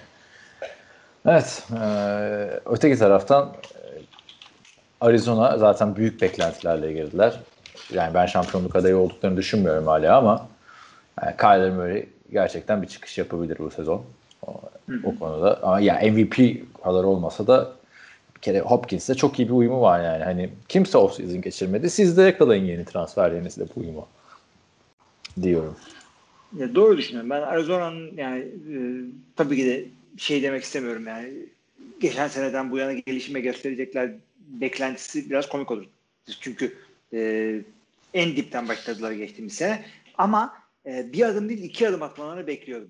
Evet. Ee, öteki taraftan Arizona zaten büyük beklentilerle girdiler. Yani ben şampiyonluk adayı olduklarını düşünmüyorum hala ama yani Kyler Murray gerçekten bir çıkış yapabilir bu sezon. O, o konuda. Ama ya yani M V P kadar olmasa da bir kere Hopkins'le çok iyi bir uyumu var yani. Hani kimse off-season geçirmedi. Siz de yakalayın yeni transferlerinizle bu uyumu diyorum. Ya doğru düşünüyorum. Ben Arizona'nın yani e, tabii ki de şey demek istemiyorum yani. Geçen seneden bu yana gelişime gösterecekler beklentisi biraz komik olur. Çünkü e, en dipten başladılar geçtiğimiz sene. Ama e, bir adım değil iki adım atmalarını bekliyordum.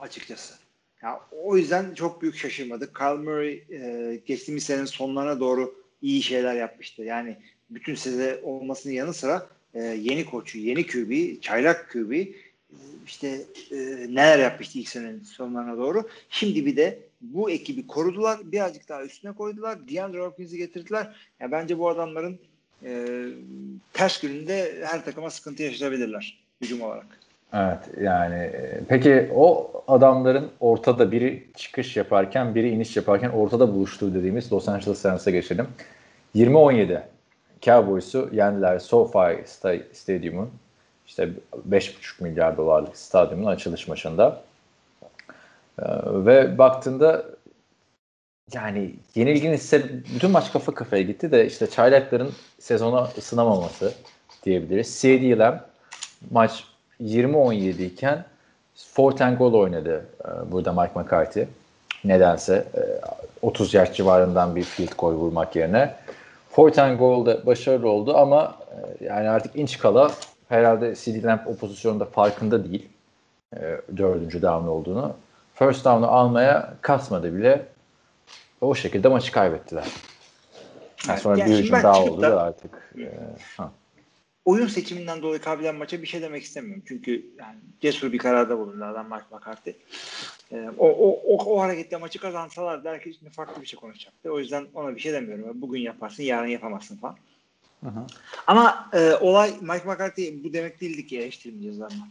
Açıkçası. Ya, o yüzden çok büyük şaşırmadık. Kyle Murray e, geçtiğimiz senenin sonlarına doğru iyi şeyler yapmıştı. Yani bütün sene olmasının yanı sıra Ee, yeni koçu, yeni Q B, çaylak Q B ee, işte e, neler yapmıştı ilk senenin sonlarına doğru. Şimdi bir de bu ekibi korudular. Birazcık daha üstüne koydular. DeAndre Hopkins'i getirdiler. Yani bence bu adamların e, ters gününde her takıma sıkıntı yaşatabilirler hücum olarak. Evet yani peki o adamların ortada biri çıkış yaparken biri iniş yaparken ortada buluştuğu dediğimiz Los Angeles Saints'e geçelim. yirmi on yedi Cowboys'u yendiler. SoFi Stadium'un işte beş buçuk milyar dolarlık stadyumun açılış maçında. Ee, ve baktığında yani yenilginin bütün maç kafa kafaya gitti de işte çaylakların sezona ısınamaması diyebiliriz. C D Lamb maç yirmi on yedi iken Forten gol oynadı. Ee, burada Mike McCarthy nedense otuz yard civarından bir field goal vurmak yerine Forten golde başarılı oldu ama yani artık inç kala herhalde C D Lamb o pozisyonda farkında değil. E, dördüncü down olduğunu. First down'u almaya kasmadı bile. O şekilde maçı kaybettiler. Yani sonra yani bir hücum daha oldu da artık. E, ha. Oyun seçiminden dolayı kaybeden maça bir şey demek istemiyorum. Çünkü yani cesur bir kararda bulundu adam Mike McCarthy. E, o, o, o, o hareketle maçı kazansalar der ki şimdi farklı bir şey konuşacaktı. O yüzden ona bir şey demiyorum. Bugün yaparsın, yarın yapamazsın falan. Hı hı. Ama e, olay Mike McCarthy bu demek değildi ki eleştirmeyeceğiz ama.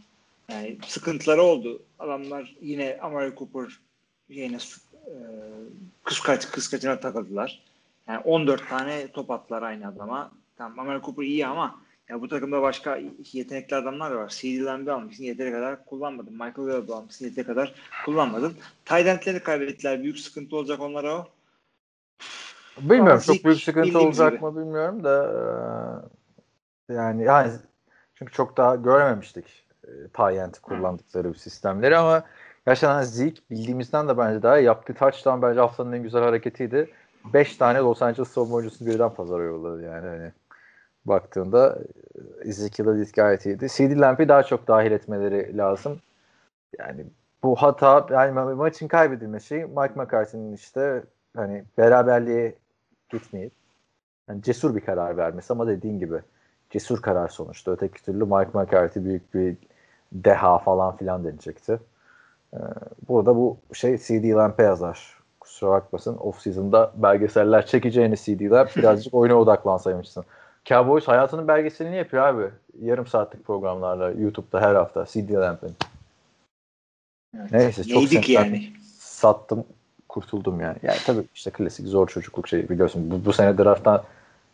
Yani sıkıntıları oldu. Adamlar yine Amari Cooper yine e, kıskaç, kıskacına takıldılar. Yani on dört tane top attılar aynı adama. Tamam, Amari Cooper iyi ama ya bu takımda başka yetenekli adamlar da var. C D Lamb'ı almışsın, yeteri kadar kullanmadın. Michael Gallup almışsın, yeteri kadar kullanmadın. Tight end'leri kaybettiler. Büyük sıkıntı olacak onlara o. Bilmiyorum. Ama çok büyük sıkıntı olacak gibi. Mı bilmiyorum da yani, yani çünkü çok daha görememiştik tight end kullandıkları sistemleri ama yaşanan Zeke bildiğimizden de bence daha yaptığı touchdown bence haftanın en güzel hareketiydi. Beş tane Los Angeles savunma oyuncusunu birden pazara yolladı yani. Hani baktığında Ezekiel'e diskayetiydi. C D Lamb'i daha çok dahil etmeleri lazım. Yani bu hata, yani maçın kaybedilmesi Mike McCarthy'nin işte hani beraberliğe gitmeyip yani cesur bir karar vermesi ama dediğin gibi cesur karar sonuçta. Öteki türlü Mike McCarthy büyük bir deha falan filan denecekti. Ee, burada bu şey C D Lamb'e yazar. Kusura bakmasın. Off-season'da belgeseller çekeceğini C D Lamb birazcık oyuna odaklansaymışsın. Cowboys hayatının belgeselini yapıyor abi. Yarım saatlik programlarla YouTube'da her hafta. C D Lamp'in. Evet. Neyse çok sempatik. Yani. Sattım, kurtuldum yani. Yani tabii işte klasik zor çocukluk şey biliyorsun. Bu, bu sene draft'tan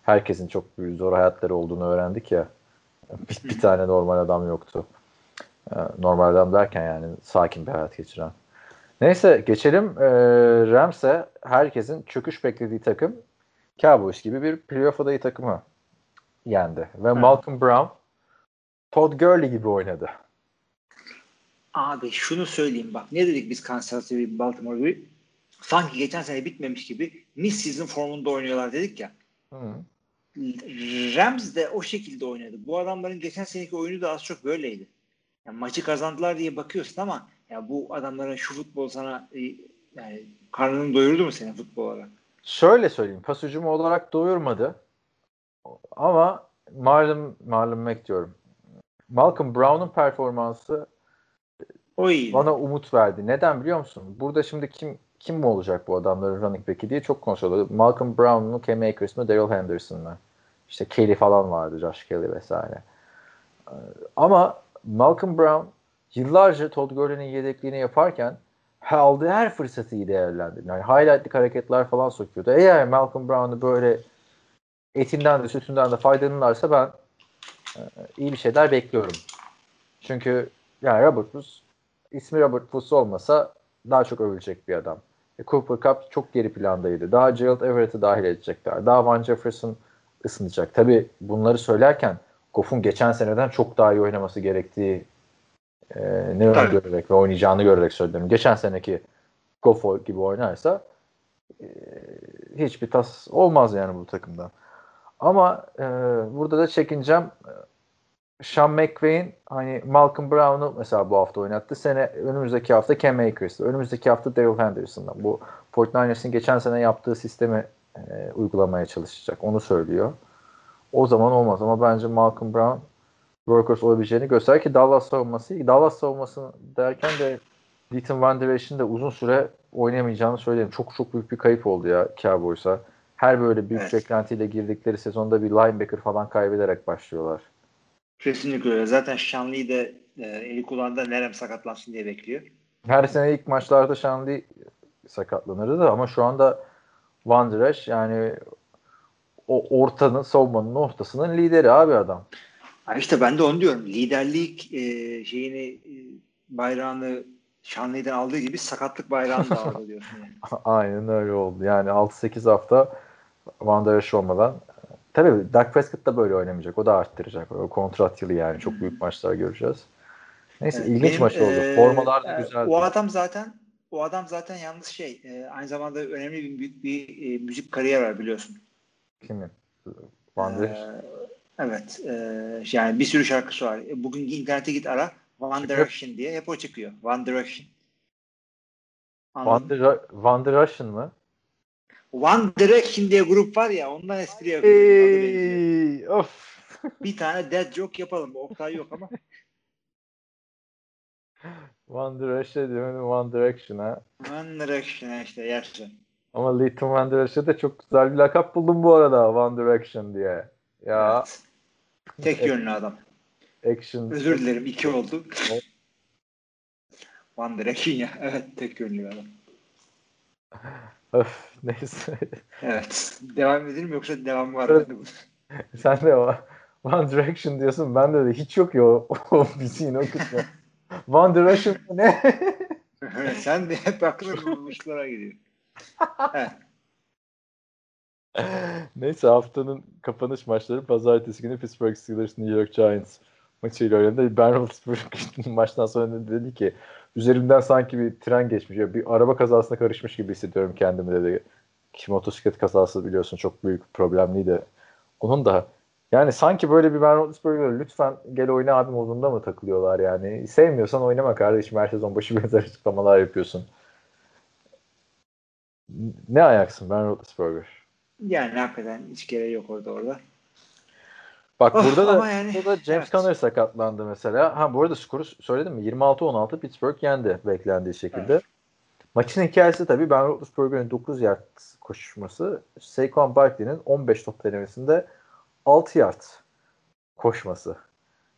herkesin çok zor hayatları olduğunu öğrendik ya. Bir, bir tane normal adam yoktu. Normal adam derken yani sakin bir hayat geçiren. Neyse geçelim. Ee, Rams'e herkesin çöküş beklediği takım kabus gibi bir playoff adayı takımı yendi. Ve evet. Malcolm Brown Todd Gurley gibi oynadı. Abi şunu söyleyeyim bak. Ne dedik biz Kansas City, Baltimore gibi? Sanki geçen sene bitmemiş gibi mid-season formunda oynuyorlar dedik ya. Hı. Rams de o şekilde oynadı. Bu adamların geçen seneki oyunu da az çok böyleydi. Yani maçı kazandılar diye bakıyorsun ama ya bu adamların şu futbol sana yani karnını doyurdu mu senin futbol olarak? Şöyle söyleyeyim. Pas hücumu olarak doyurmadı. Ama Marlon, Marlon Mack diyorum. Malcolm Brown'un performansı Oy. bana umut verdi. Neden biliyor musun? Burada şimdi kim kim mi olacak bu adamların running back'i diye çok konuşuluyor. Malcolm Brown mu, Cam Akers mi, Daryl Henderson mu? İşte Kelly falan vardı, Josh Kelly vesaire. Ama Malcolm Brown yıllarca Todd Gurley'nin yedekliğini yaparken aldığı her fırsatı iyi değerlendirdi. Yani highlight'lik hareketler falan sokuyordu. Eğer Malcolm Brown'u böyle etinden de sütünden de faydalanırlarsa ben e, iyi bir şeyler bekliyorum. Çünkü yani Robert Woods, ismi Robert Woods olmasa daha çok övülecek bir adam. E, Cooper Kupp çok geri plandaydı. Daha Gerald Everett'i dahil edecekler. Daha Van Jefferson ısınacak. Tabii bunları söylerken Goff'un geçen seneden çok daha iyi oynaması gerektiği e, ne görerek ve oynayacağını görerek söylüyorum. Geçen seneki Goff gibi oynarsa e, hiçbir tas olmaz yani bu takımdan. Ama e, burada da çekineceğim. Sean McVay'in hani Malcolm Brown'u mesela bu hafta oynattı. Sene önümüzdeki hafta Cam Akers'ı, önümüzdeki hafta Daryl Henderson'dan. Bu kırk dokuzars'ın geçen sene yaptığı sistemi e, uygulamaya çalışacak. Onu söylüyor. O zaman olmaz ama bence Malcolm Brown workhorse olabileceğini gösterir ki Dallas savunması, Dallas savunması derken de Leighton Van Der Esch'in de uzun süre oynayamayacağını söyleyeyim. Çok çok büyük bir kayıp oldu ya Cowboys'a. Her böyle büyük evet. beklentiyle girdikleri sezonda bir linebacker falan kaybederek başlıyorlar. Kesinlikle öyle. Zaten Shanley de e, eli kulağında nerem sakatlansın diye bekliyor. Her sene ilk maçlarda Shanley sakatlanırdı da ama şu anda Van Der Esch yani o ortanın, savunmanın ortasının lideri abi adam. Abi işte ben de onu diyorum. Liderlik e, şeyini e, bayrağını Şanlı'dan aldığı gibi sakatlık bayrağını da aldı diyorsun. Yani. Aynen öyle oldu. Yani altı sekiz hafta Van Der Esch olmadan. Tabii Dak Prescott da böyle oynamayacak. O da arttıracak. O kontrat yılı yani. Çok büyük maçlar göreceğiz. Neyse evet, ilginç benim, maç oldu. E, Formalar da güzeldi. O adam zaten o adam zaten yalnız şey e, aynı zamanda önemli bir büyük bir, bir e, müzik kariyer var biliyorsun. Kimin? Van Der Esch. Ee, evet. E, yani bir sürü şarkısı var. Bugün internete git ara. One Direction diye hep o çıkıyor. One Direction. One Direction mı? One Direction diye grup var ya ondan espri yapıyorum. Of. Bir tane dead joke yapalım. Oktay yok ama. One Direction demedim. One Direction ha. One Direction işte yaşlı. Ama Leighton Van Der Esch'e de çok güzel bir lakap buldum bu arada. One Direction diye. Ya. Evet. Tek yönlü adam. Action. Özür dilerim. iki oldu. Evet. One Direction ya. Evet. Tek yönlü adam. Öf. Neyse. Evet. Devam edelim yoksa devam var. Evet. Sen de o One Direction diyorsun. Ben de, de hiç yok ya o, o bizim o kısmı. One Direction ne? Evet, sen de hep aklına bulmuşlara gidiyor. Neyse haftanın kapanış maçları pazartesi günü Pittsburgh Steelers New York Giants maçıyla oynandı. Ben Roethlisberger'in maçtan sonra dedi ki üzerimden sanki bir tren geçmiş ya bir araba kazasına karışmış gibi hissediyorum kendimi dedi. Ki motosiklet kazası biliyorsun çok büyük problemliydi. Onun da yani sanki böyle bir Ben Roethlisberger'e lütfen gel oyna abi modunda mı takılıyorlar yani. Sevmiyorsan oynama kardeşim her sezon başı benzer açıklamalar yapıyorsun. Ne ayaksın Ben Roethlisberger? Yani hakikaten hiç gereği yok orada orada. Bak oh, burada da yani, burada James evet. Conner sakatlandı mesela. Ha bu arada skoru söyledim mi? yirmi altı on altı Pittsburgh yendi beklendiği şekilde. Evet. Maçın hikayesi tabii Ben Roethlisberger'in dokuz yard koşması, Saquon Barkley'nin on beş top denemesinde altı yard koşması.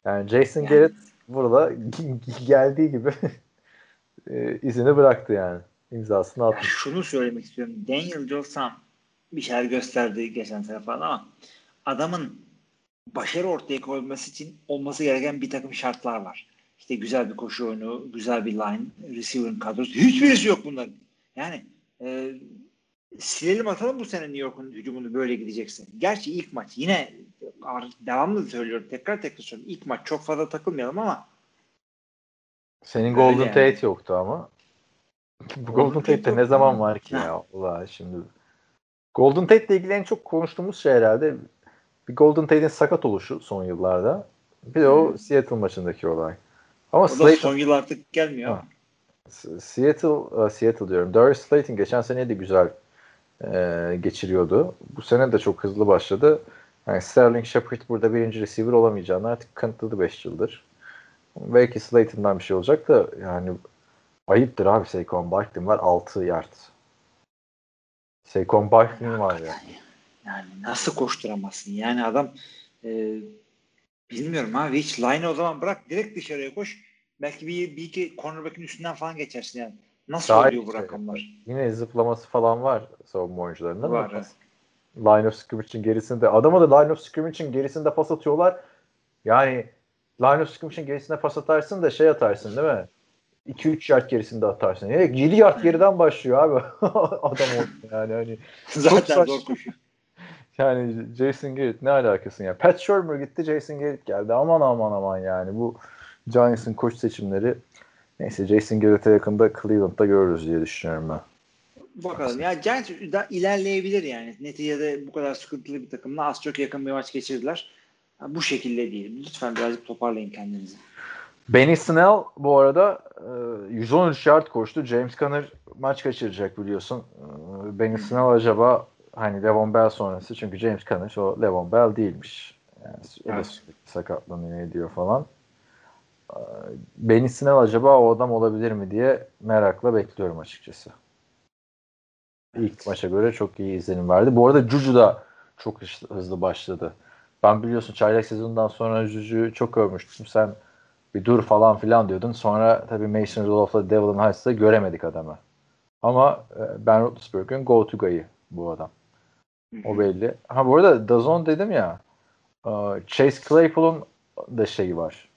Yani Jason yani. Garrett burada geldiği gibi izini bıraktı yani. İmzasını attı. Şunu söylemek istiyorum. Daniel Jones'a bir şeyler gösterdi geçen sene falan ama adamın başarı ortaya koyması için olması gereken bir takım şartlar var. İşte güzel bir koşu oyunu, güzel bir line, receiver'ın kadrosu. Hiçbirisi yok bunların. Yani e, silelim atalım bu sene New York'un hücumunu, böyle gideceksin. Gerçi ilk maç yine devamlı söylüyorum. Tekrar tekrar söylüyorum. İlk maç çok fazla takılmayalım ama senin Golden yani. Tate yoktu ama. Bu Golden Tate'de ne zaman var ki ya? Allah şimdi. Golden Tate'le ilgili en çok konuştuğumuz şey herhalde bir Golden Tate'in sakat oluşu son yıllarda. Bir de o Seattle maçındaki olay. Ama o Slate... da son yıl artık gelmiyor. Ha. Seattle, Seattle diyorum. Darius Slayton geçen seneye de güzel e, geçiriyordu. Bu sene de çok hızlı başladı. Yani Sterling Shepard burada birinci receiver olamayacağını artık kanıtladı beş yıldır. Belki Slayton'dan bir şey olacak da yani ayıptır abi. Saquon Barkley var altı yard. Saquon Barkley var ya. Yani. yani nasıl koşturamazsın? Yani adam e, bilmiyorum abi, hiç line'ı o zaman bırak, direkt dışarıya koş. Belki bir, bir iki cornerback'in üstünden falan geçersin yani. Nasıl daha oluyor bu şey, rakamlar? Yine zıplaması falan var savunma oyuncularında. Var. Evet. Line of scrimmage'in gerisinde. Adama da line of scrimmage'in gerisinde pas atıyorlar. Yani line of scrimmage'in gerisinde pas atarsın da şey atarsın değil mi? iki üç yard gerisinde atarsın. Yani yedi yard geriden başlıyor abi. Adam oldu yani. Hani zaten zor koşuyor. Yani Jason Garrett ne alakası ya? Pat Shurmur gitti, Jason Garrett geldi. Aman aman aman yani bu Giants'ın koç seçimleri. Neyse Jason Garrett'e yakında Cleveland'da görürüz diye düşünüyorum ben. Bakalım. Ya Giants ilerleyebilir yani. Neticede bu kadar sıkıntılı bir takımla az çok yakın bir maç geçirdiler. Bu şekilde değil. Lütfen birazcık toparlayın kendinizi. Benny Snell bu arada yüz on üç yard koştu. James Conner maç kaçıracak biliyorsun. Benny Snell acaba hani Levon Bell sonrası, çünkü James Conner o Levon Bell değilmiş. Yani evet. Sakatlanıyor ediyor falan. Benny Snell acaba o adam olabilir mi diye merakla bekliyorum açıkçası. İlk evet. maça göre çok iyi izlenim verdi. Bu arada Juju da çok hızlı başladı. Ben biliyorsun çaylak sezonundan sonra Juju'yu çok övmüştüm. Sen bir dur falan filan diyordun. Sonra tabii Mason Rudolph'la Devlin Highs'la göremedik adamı. Ama Ben Roethlisberger'ın go to guy'ı bu adam. O belli. Ha bu arada DAZN dedim ya, Chase Claypool'un da şeyi var.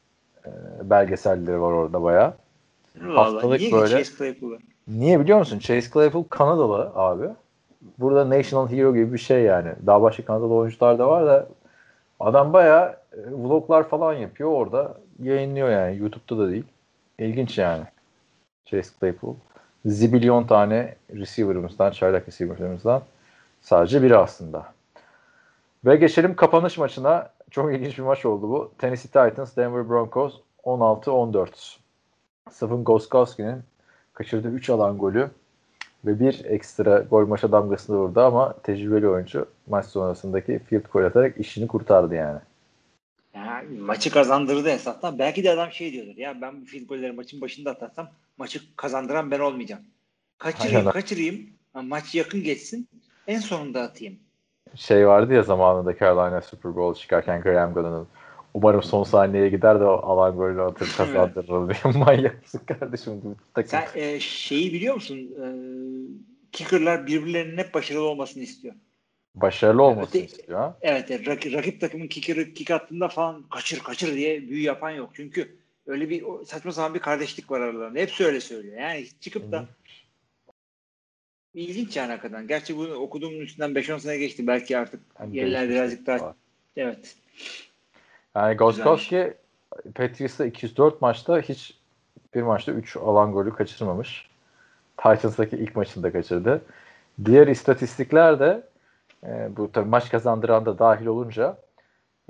Belgeselleri var orada bayağı. Vallahi, haftalık niye böyle. Chase Claypool'u? Niye biliyor musun? Chase Claypool Kanadalı abi. Burada National Hero gibi bir şey yani. Daha başka Kanadalı oyuncular da var da adam bayağı vloglar falan yapıyor orada. Yayınlıyor yani. YouTube'da da değil. İlginç yani. Chase Claypool. Zibilyon tane receiver'ımızdan, çaylak receiver'ımızdan sadece biri aslında. Ve geçelim kapanış maçına. Çok ilginç bir maç oldu bu. Tennessee Titans, Denver Broncos on altı on dört. Stephen Gostkowski'nin kaçırdığı üç alan golü ve bir ekstra gol maça damgasını vurdu ama tecrübeli oyuncu maç sonrasındaki field goal atarak işini kurtardı yani. Yani maçı kazandırdı esasında. Belki de adam şey diyordur ya, ben bu field golleri maçın başında atarsam maçı kazandıran ben olmayacağım. Kaçırayım Aynen. kaçırayım maç yakın geçsin en sonunda atayım. Şey vardı ya zamanında Carolina Super Bowl çıkarken Graham Gunn'ın umarım son saniyeye gider de alan golünü atır kazandırır diye. Manyaksın kardeşim. Sen e, şeyi biliyor musun? E, kicker'lar birbirlerinin hep başarılı olmasını istiyor. Başarılı olmasını evet, istiyor. Evet. evet rak, rakip takımın kicker'ı kick attığında falan kaçır kaçır diye büyü yapan yok. Çünkü öyle bir saçma sapan bir kardeşlik var aralarında. Hepsi öyle söylüyor. Yani çıkıp da ilginç yani hakikaten. Gerçi bunu okuduğumun üstünden beş on sene geçti. Belki artık yani yerler birazcık daha var. Evet. Yani Gostkowski Patriots'ta iki yüz dört maçta hiç bir maçta üç alan golü kaçırmamış. Titans'daki ilk maçında kaçırdı. Diğer istatistikler de e, bu tabii maç kazandıran da dahil olunca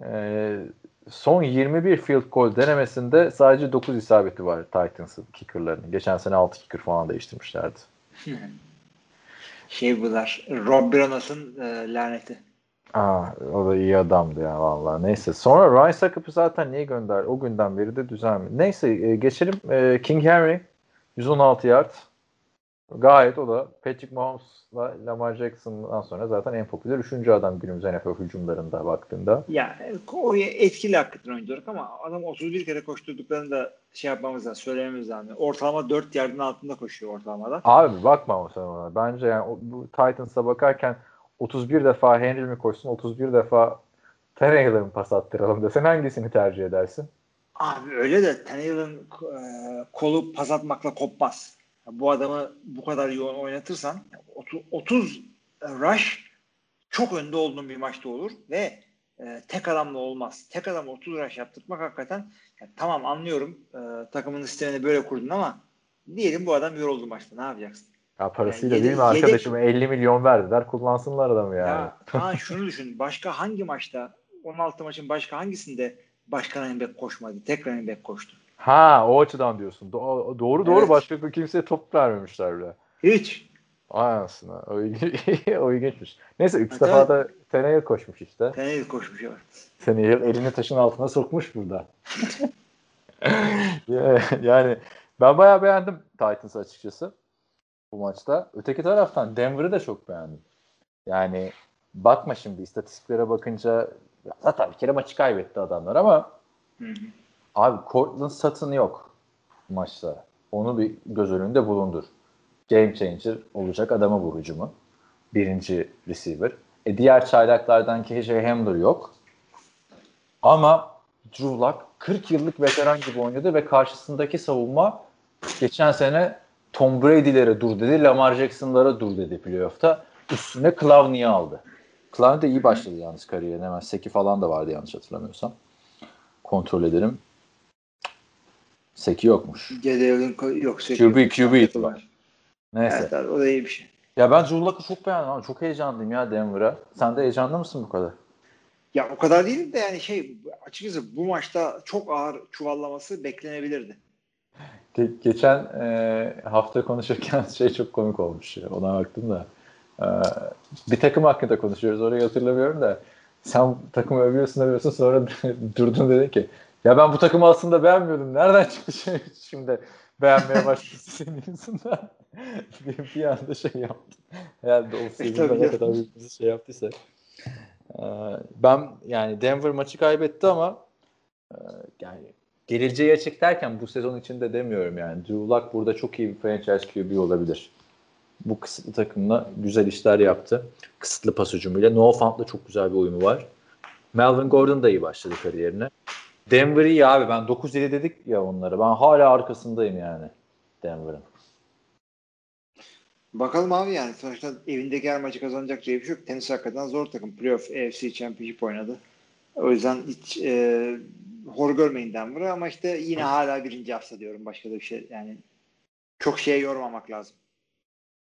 e, son yirmi bir field goal denemesinde sadece dokuz isabeti var Titans'ın kicker'larının. Geçen sene altı kicker falan değiştirmişlerdi. Şey bunlar Rob Branus'un e, laneti. Aa, o da iyi adamdı ya vallahi. Neyse. Sonra Rice Akıp'ı zaten niye gönder? O günden beri de düzenli. Neyse geçelim. King Henry yüz on altı yard. Gayet o da Patrick Mahomes'la Lamar Jackson'dan sonra zaten en popüler üçüncü adam günümüz N F L hücumlarında baktığında. Ya o etkili hakikaten oyuncu ama adam otuz bir kere koşturduklarını da şey yapmamız lazım, söylememiz lazım. Ortalama dört yardın altında koşuyor ortalamada. Abi bakma sen ona. Bence yani bu Titans'a bakarken otuz bir defa Henry mi koşsun, otuz bir defa Tannehill'e mi pas attıralım desen hangisini tercih edersin? Abi öyle de Tannehill'in e, kolu pas atmakla kopmaz. Bu adamı bu kadar yoğun oynatırsan otuz rush çok önde olduğun bir maçta olur ve e, tek adamla olmaz. Tek adam otuz rush yaptırmak hakikaten yani tamam anlıyorum e, takımın sistemini böyle kurdun ama diyelim bu adam yoruldu maçta. Ne yapacaksın? Ya parasıyla yani yedek, değil mi arkadaşıma yedek, elli milyon verdiler kullansınlar adamı yani. Ya, ha, şunu düşün. Başka hangi maçta on altı maçın başka hangisinde başka running back koşmadı? Tek running back koştu. Ha o açıdan diyorsun. Do- doğru doğru evet. Başka kimseye top vermemişler bile. Hiç. Anasını. O, il- o ilginçmiş. Neyse üç ha, defa da Tannehill'e koşmuş işte. Tannehill'e koşmuş evet. Tannehill elini taşın altına sokmuş burada. Yani ben bayağı beğendim Titans'ı açıkçası bu maçta. Öteki taraftan Denver'ı da çok beğendim. Yani bakma şimdi istatistiklere bakınca zaten bir kere maçı kaybetti adamlar ama hı hı. Abi Cortland Sutton yok maçta. Onu bir göz önünde bulundur. Game changer olacak adamı bu hücumu. Birinci receiver. E diğer çaylaklardan K J Hamler yok. Ama Drew Lock kırk yıllık veteran gibi oynadı ve karşısındaki savunma geçen sene Tom Brady'lere dur dedi, Lamar Jackson'lara dur dedi playoff'ta. Üstüne Clowney'i aldı. Clowney de iyi başladı yalnız kariyerine. Hemen seki falan da vardı yanlış hatırlamıyorsam. Kontrol edelim. Seki yokmuş. Yok, seki Q B, yok. Q B itibar. Neyse. Evet abi, o da iyi bir şey. Ya ben Drew Lock'ı çok beğendim abi. Çok heyecanlıyım ya Denver'a. Sen de heyecanlı mısın bu kadar? Ya o kadar değilim de yani şey açıkçası bu maçta çok ağır çuvallaması beklenebilirdi. Ge- geçen e, hafta konuşurken şey çok komik olmuş. Ya, ona baktım da. E, bir takım hakkında konuşuyoruz. Orayı hatırlamıyorum da. Sen takımı övüyorsun övüyorsun sonra durdun dedin ki ya ben bu takımı aslında beğenmiyordum. Nereden çıktı şey şimdi beğenmeye başladı senin yüzünden. bir, bir anda şey yaptım. Herhalde o sezonda ne kadar bizi şey yaptıysa. Ben yani Denver maçı kaybetti ama yani geleceği açık derken bu sezon içinde demiyorum yani. Drew Lock burada çok iyi bir franchise Q B olabilir. Bu kısıtlı takımla güzel işler yaptı. Kısıtlı pas hücumuyla. Noah Fant'la çok güzel bir uyumu var. Melvin Gordon da iyi başladı kariyerine. Denver iyi abi. Ben dokuz yedi dedik ya onlara. Ben hala arkasındayım yani Denver'ın. Bakalım abi yani sonuçta evindeki her maçı kazanacak diye bir şey yok. Tenis hakikaten zor takım. Playoff, A F C Championship oynadı. O yüzden hiç e, hor görmeyin Denver'ı ama işte yine hala birinci hafta diyorum. Başka da bir şey yani çok şeye yormamak lazım.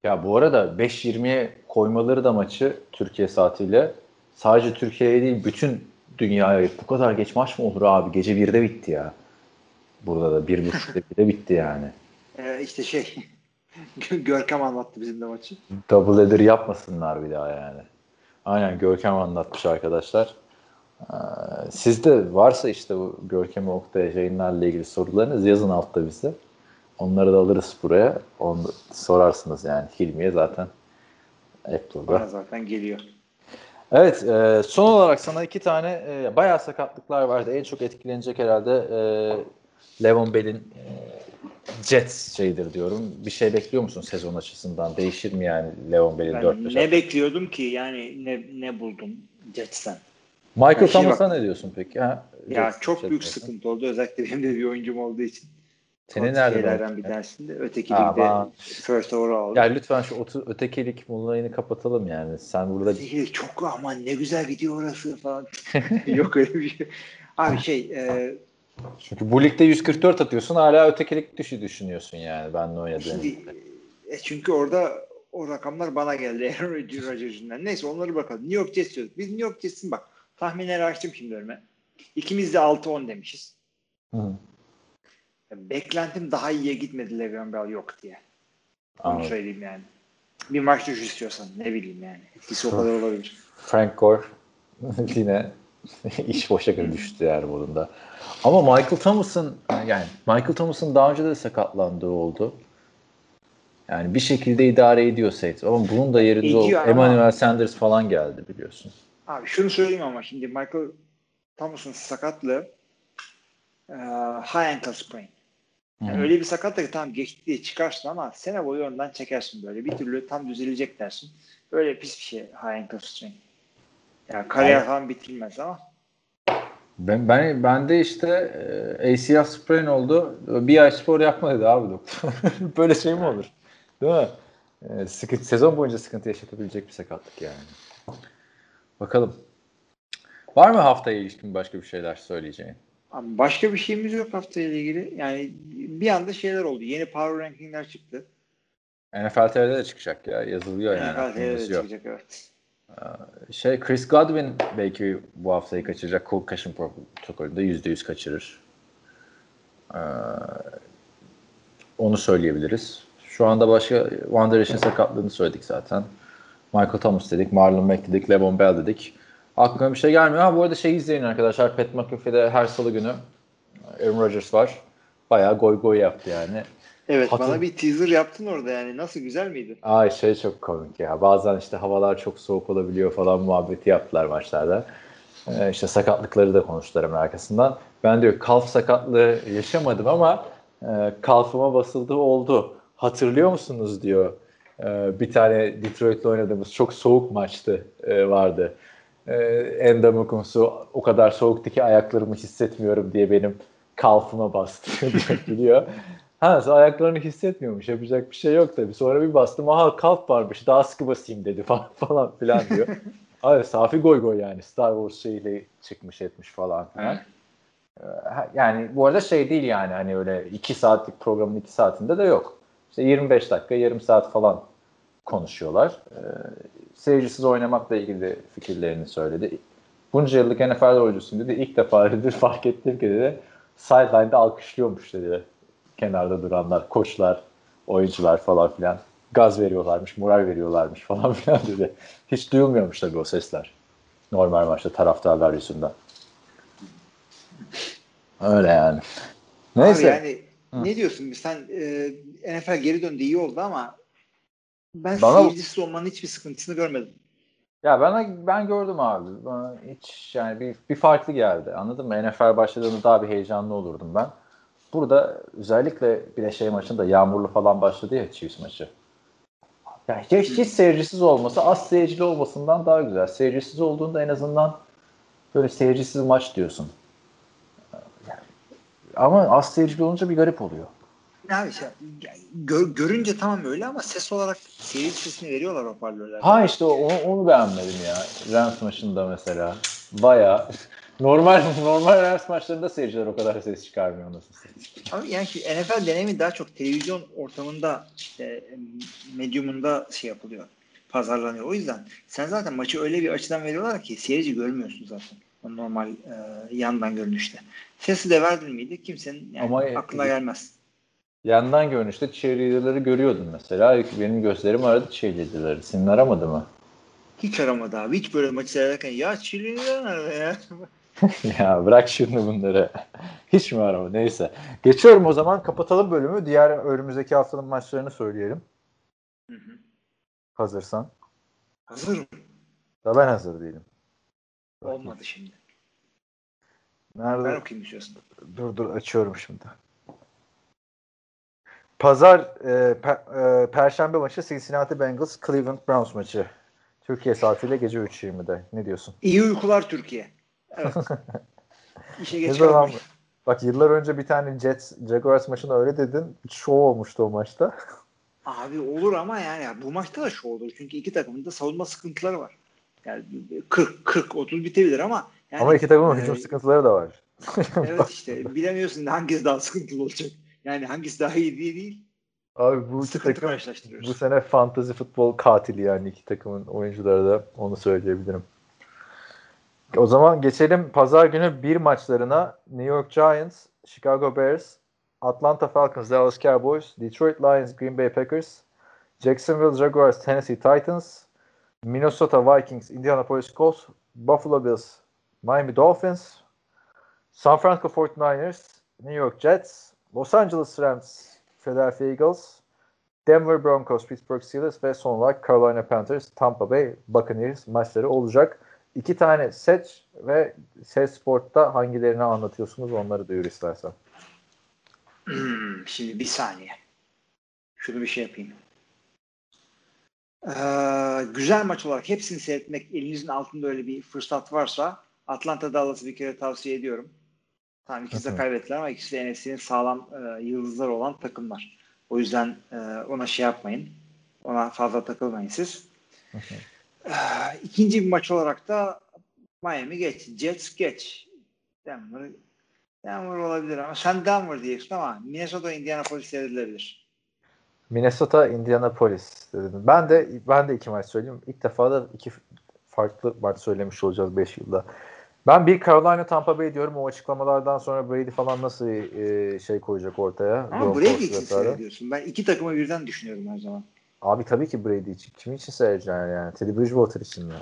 Ya bu arada beş yirmiye koymaları da maçı Türkiye saatiyle sadece Türkiye'ye değil bütün dünyaya bu kadar geç maç mı olur abi? Gece birde bitti ya. Burada da bir buçukta bile bitti yani. Ee, işte şey Görkem anlattı bizim de maçı. Double header yapmasınlar bir daha yani. Aynen Görkem anlatmış arkadaşlar. Ee, sizde varsa işte bu Görkem Oktay yayınlarla ilgili sorularınız yazın altta bize. Onları da alırız buraya. Onu sorarsınız yani. Hilmi'ye zaten Apple'da. Bana zaten geliyor. Evet. E, son olarak sana iki tane e, bayağı sakatlıklar vardı. En çok etkilenecek herhalde e, Levon Bell'in e, Jets şeyidir diyorum. Bir şey bekliyor musun sezon açısından? Değişir mi yani Levon Bell'in dört beş? Ne bekliyordum ki? Yani ne, ne buldum Jets'ten? Michael Thomas'a ne diyorsun peki? Ha, ya çok şey büyük diyorsun. Sıkıntı oldu. Özellikle benim de bir oyuncum olduğu için. Senin nereden bir dersinde öteki ligde first overall. Ya lütfen şu otu, öteki lig molayını kapatalım yani. Sen burada çok aman ne güzel gidiyor orası falan. Yok öyle bir şey. Abi şey e... çünkü bu ligde yüz kırk dört atıyorsun hala öteki lig düşü düşünüyorsun yani ben ne oynadığım. E çünkü orada o rakamlar bana geldi. Aaron Rodgers'ından. Neyse onları bakalım. New York Jets diyoruz. Biz New York Jets'in bak tahminleri açtım şimdi önüme. İkimiz de altı on demişiz. Hı. Beklentim daha iyiye gitmedi Le'Veon Bell yok diye. Onu söyleyeyim yani. Bir maç düş istiyorsan ne bileyim yani. Etkisi o kadar olabilir. Frank Gore yine iş boşa göre düştü yani bununda. Ama Michael Thomas'ın yani Michael Thomas'ın daha önce de sakatlandığı oldu. Yani bir şekilde idare ediyor Saints. Ama bunun da yerinde oldu. Emmanuel Sanders falan geldi biliyorsun. Abi şunu söyleyeyim ama şimdi Michael Thomas'ın sakatlığı high ankle sprain. Yani öyle bir sakatlık tamam geçti diye çıkarsın ama sene boyu ondan çekersin böyle. Bir türlü tam düzelecek dersin. Öyle pis bir şey high ankle sprain. Yani kariyer falan bitilmez ama. Ben, ben, ben de işte e, A C L sprain oldu. Bir ay spor yapma dedi abi doktor. Böyle şey mi olur? Değil mi? E, sıkıntı, sezon boyunca sıkıntı yaşatabilecek bir sakatlık yani. Bakalım. Var mı haftaya ilişkin başka bir şeyler söyleyeceğin? Abi başka bir şeyimiz yok haftaya ile ilgili. Yani bir anda şeyler oldu. Yeni power rankingler çıktı. N F L T V'de de çıkacak ya. Yazılıyor yani. N F L T V'de de çıkacak, evet. Şey, Chris Godwin belki bu haftayı kaçıracak. Cold Cushion protokolünde yüzde yüz kaçırır. Ee, onu söyleyebiliriz. Şu anda başka One Direction sakatlığını söyledik zaten. Michael Thomas dedik, Marlon Mack dedik, Levon Bell dedik. Aklıma bir şey gelmiyor. Ha, bu arada şey izleyin arkadaşlar. Pat McAfee'de her salı günü Aaron Rodgers var. Bayağı goy goy yaptı yani. Evet, Hatır... bana bir teaser yaptın orada yani. Nasıl, güzel miydi? Ay şey çok komik ya. Bazen işte havalar çok soğuk olabiliyor falan muhabbeti yaptılar maçlarda. Ee, işte sakatlıkları da konuştular hemen arkasından. Ben diyor kalf sakatlığı yaşamadım ama e, kalfıma basıldığı oldu. Hatırlıyor musunuz diyor. E, bir tane Detroit'le oynadığımız çok soğuk maçtı e, vardı. E, Endam'ın konusu o kadar soğuktu ki ayaklarımı hissetmiyorum diye benim kalfıma bastı diyor, biliyor. Ha, ayaklarını hissetmiyormuş. Yapacak bir şey yok tabii. Sonra bir bastım. Aha kalp varmış. Daha sıkı basayım dedi falan, falan filan diyor. Abi safi goy goy yani. Star Wars şeyle çıkmış etmiş falan filan. Yani bu arada şey değil yani. Hani öyle iki saatlik programın iki saatinde de yok. İşte yirmi beş dakika, yarım saat falan konuşuyorlar. Ee, seyircisiz oynamakla ilgili fikirlerini söyledi. Bunca yıllık N F L oyuncusun dedi. İlk defa dedi, fark ettim ki dedi. Sideline'da alkışlıyormuş dedi. Kenarda duranlar, koçlar, oyuncular falan filan gaz veriyorlarmış, moral veriyorlarmış falan filan dedi. Hiç duyulmuyormuş tabii o sesler. Normal maçta taraftarlar yüzünden. Öyle yani. Neyse. Abi yani Hı. ne diyorsun? Sen e, N F L geri döndü, iyi oldu ama ben bana... seyircisiz olmanın hiçbir sıkıntısını görmedim. Ya ben ben gördüm abi. Bana hiç yani bir, bir farklı geldi. Anladın mı? N F L başladığında daha bir heyecanlı olurdum ben. Burada özellikle bir de şey maçında yağmurlu falan başladı ya Chiefs maçı. Yani hiç, hiç seyircisiz olması az seyircili olmasından daha güzel. Seyircisiz olduğunda en azından böyle seyircisiz maç diyorsun. Yani, ama az seyircili olunca bir garip oluyor. Abi şey, gör, görünce tamam öyle ama ses olarak seyirci sesini veriyorlar hoparlörlerde. Ha işte onu, onu beğenmedim ya. Rams maçında mesela. Bayağı... Normal normal Rams maçlarında seyirciler o kadar ses çıkarmıyor nasıl ses. Ama yani N F L deneyimi daha çok televizyon ortamında, işte medyumunda şey yapılıyor, pazarlanıyor. O yüzden sen zaten maçı öyle bir açıdan veriyorlar ki seyirci görmüyorsun zaten. O normal e, yandan görünüşte. Sesi de verdin miydi kimsenin yani aklına gelmez. Yandan görünüşte cheerleader'ları görüyordun mesela. Benim gözlerim aradı cheerleader'ları. Senin aramadı mı? Hiç aramadı abi. Hiç böyle maçı seyrederken ya cheerleader'lar nerede ya? Ya bırak şimdi bunları. Hiç mi arama? Neyse. Geçiyorum o zaman. Kapatalım bölümü. Diğer önümüzdeki haftanın maçlarını söyleyelim. Hı hı. Hazırsan. Hazırım. Da ben hazır değilim. Olmadı bakayım şimdi. Nerede? Ben okuyayım istiyorsun. Dur dur açıyorum şimdi. Pazar e, per, e, Perşembe maçı Cincinnati Bengals Cleveland Browns maçı. Türkiye saatiyle gece üç yirmide. Ne diyorsun? İyi uykular Türkiye. Evet. İşe geç kalmış. Bak yıllar önce bir tane Jets Jaguars maçında öyle dedin. Şov olmuştu o maçta. Abi olur ama yani bu maçta da şov olur. Çünkü iki takımın da savunma sıkıntıları var. Yani kırk kırk otuz bitebilir ama yani, ama iki takımın e, hücum sıkıntıları da var. Evet işte bilemiyorsun hangisi daha sıkıntılı olacak. Yani hangisi daha iyi diye değil. Abi bu iki takım bu sene fantasy futbol katili yani iki takımın oyuncuları da, onu söyleyebilirim. O zaman geçelim pazar günü bir maçlarına. New York Giants, Chicago Bears, Atlanta Falcons, Dallas Cowboys, Detroit Lions, Green Bay Packers, Jacksonville Jaguars, Tennessee Titans, Minnesota Vikings, Indianapolis Colts, Buffalo Bills, Miami Dolphins, San Francisco forty niners, New York Jets, Los Angeles Rams, Philadelphia Eagles, Denver Broncos, Pittsburgh Steelers ve son olarak Carolina Panthers, Tampa Bay Buccaneers maçları olacak. İki tane seç ve Ses Sport'ta hangilerini anlatıyorsunuz onları duyur istersen. Şimdi bir saniye. Şunu bir şey yapayım. Ee, güzel maç olarak hepsini seyretmek elinizin altında öyle bir fırsat varsa Atlanta Dallas'ı bir kere tavsiye ediyorum. Tamam, ikisi de kaybettiler ama ikisi de N F C'nin sağlam e, yıldızlar olan takımlar. O yüzden e, ona şey yapmayın. Ona fazla takılmayın siz. e, ikinci bir maç olarak da Miami geç. Jets geç. Denver, Denver olabilir ama sen Denver diyorsun ama Minnesota Indianapolis edilebilir. Minnesota Indianapolis dedim. Ben de ben de iki maç söyleyeyim. İlk defa da iki farklı maç söylemiş olacağız beş yılda. Ben bir Carolina Tampa Bay diyorum. O açıklamalardan sonra Brady falan nasıl e, şey koyacak ortaya? Ama Brady için seyrediyorsun. Ben iki takımı birden düşünüyorum her zaman. Abi tabii ki Brady için. Kim için seyredeceksin yani? Teddy Bridgewater için mi?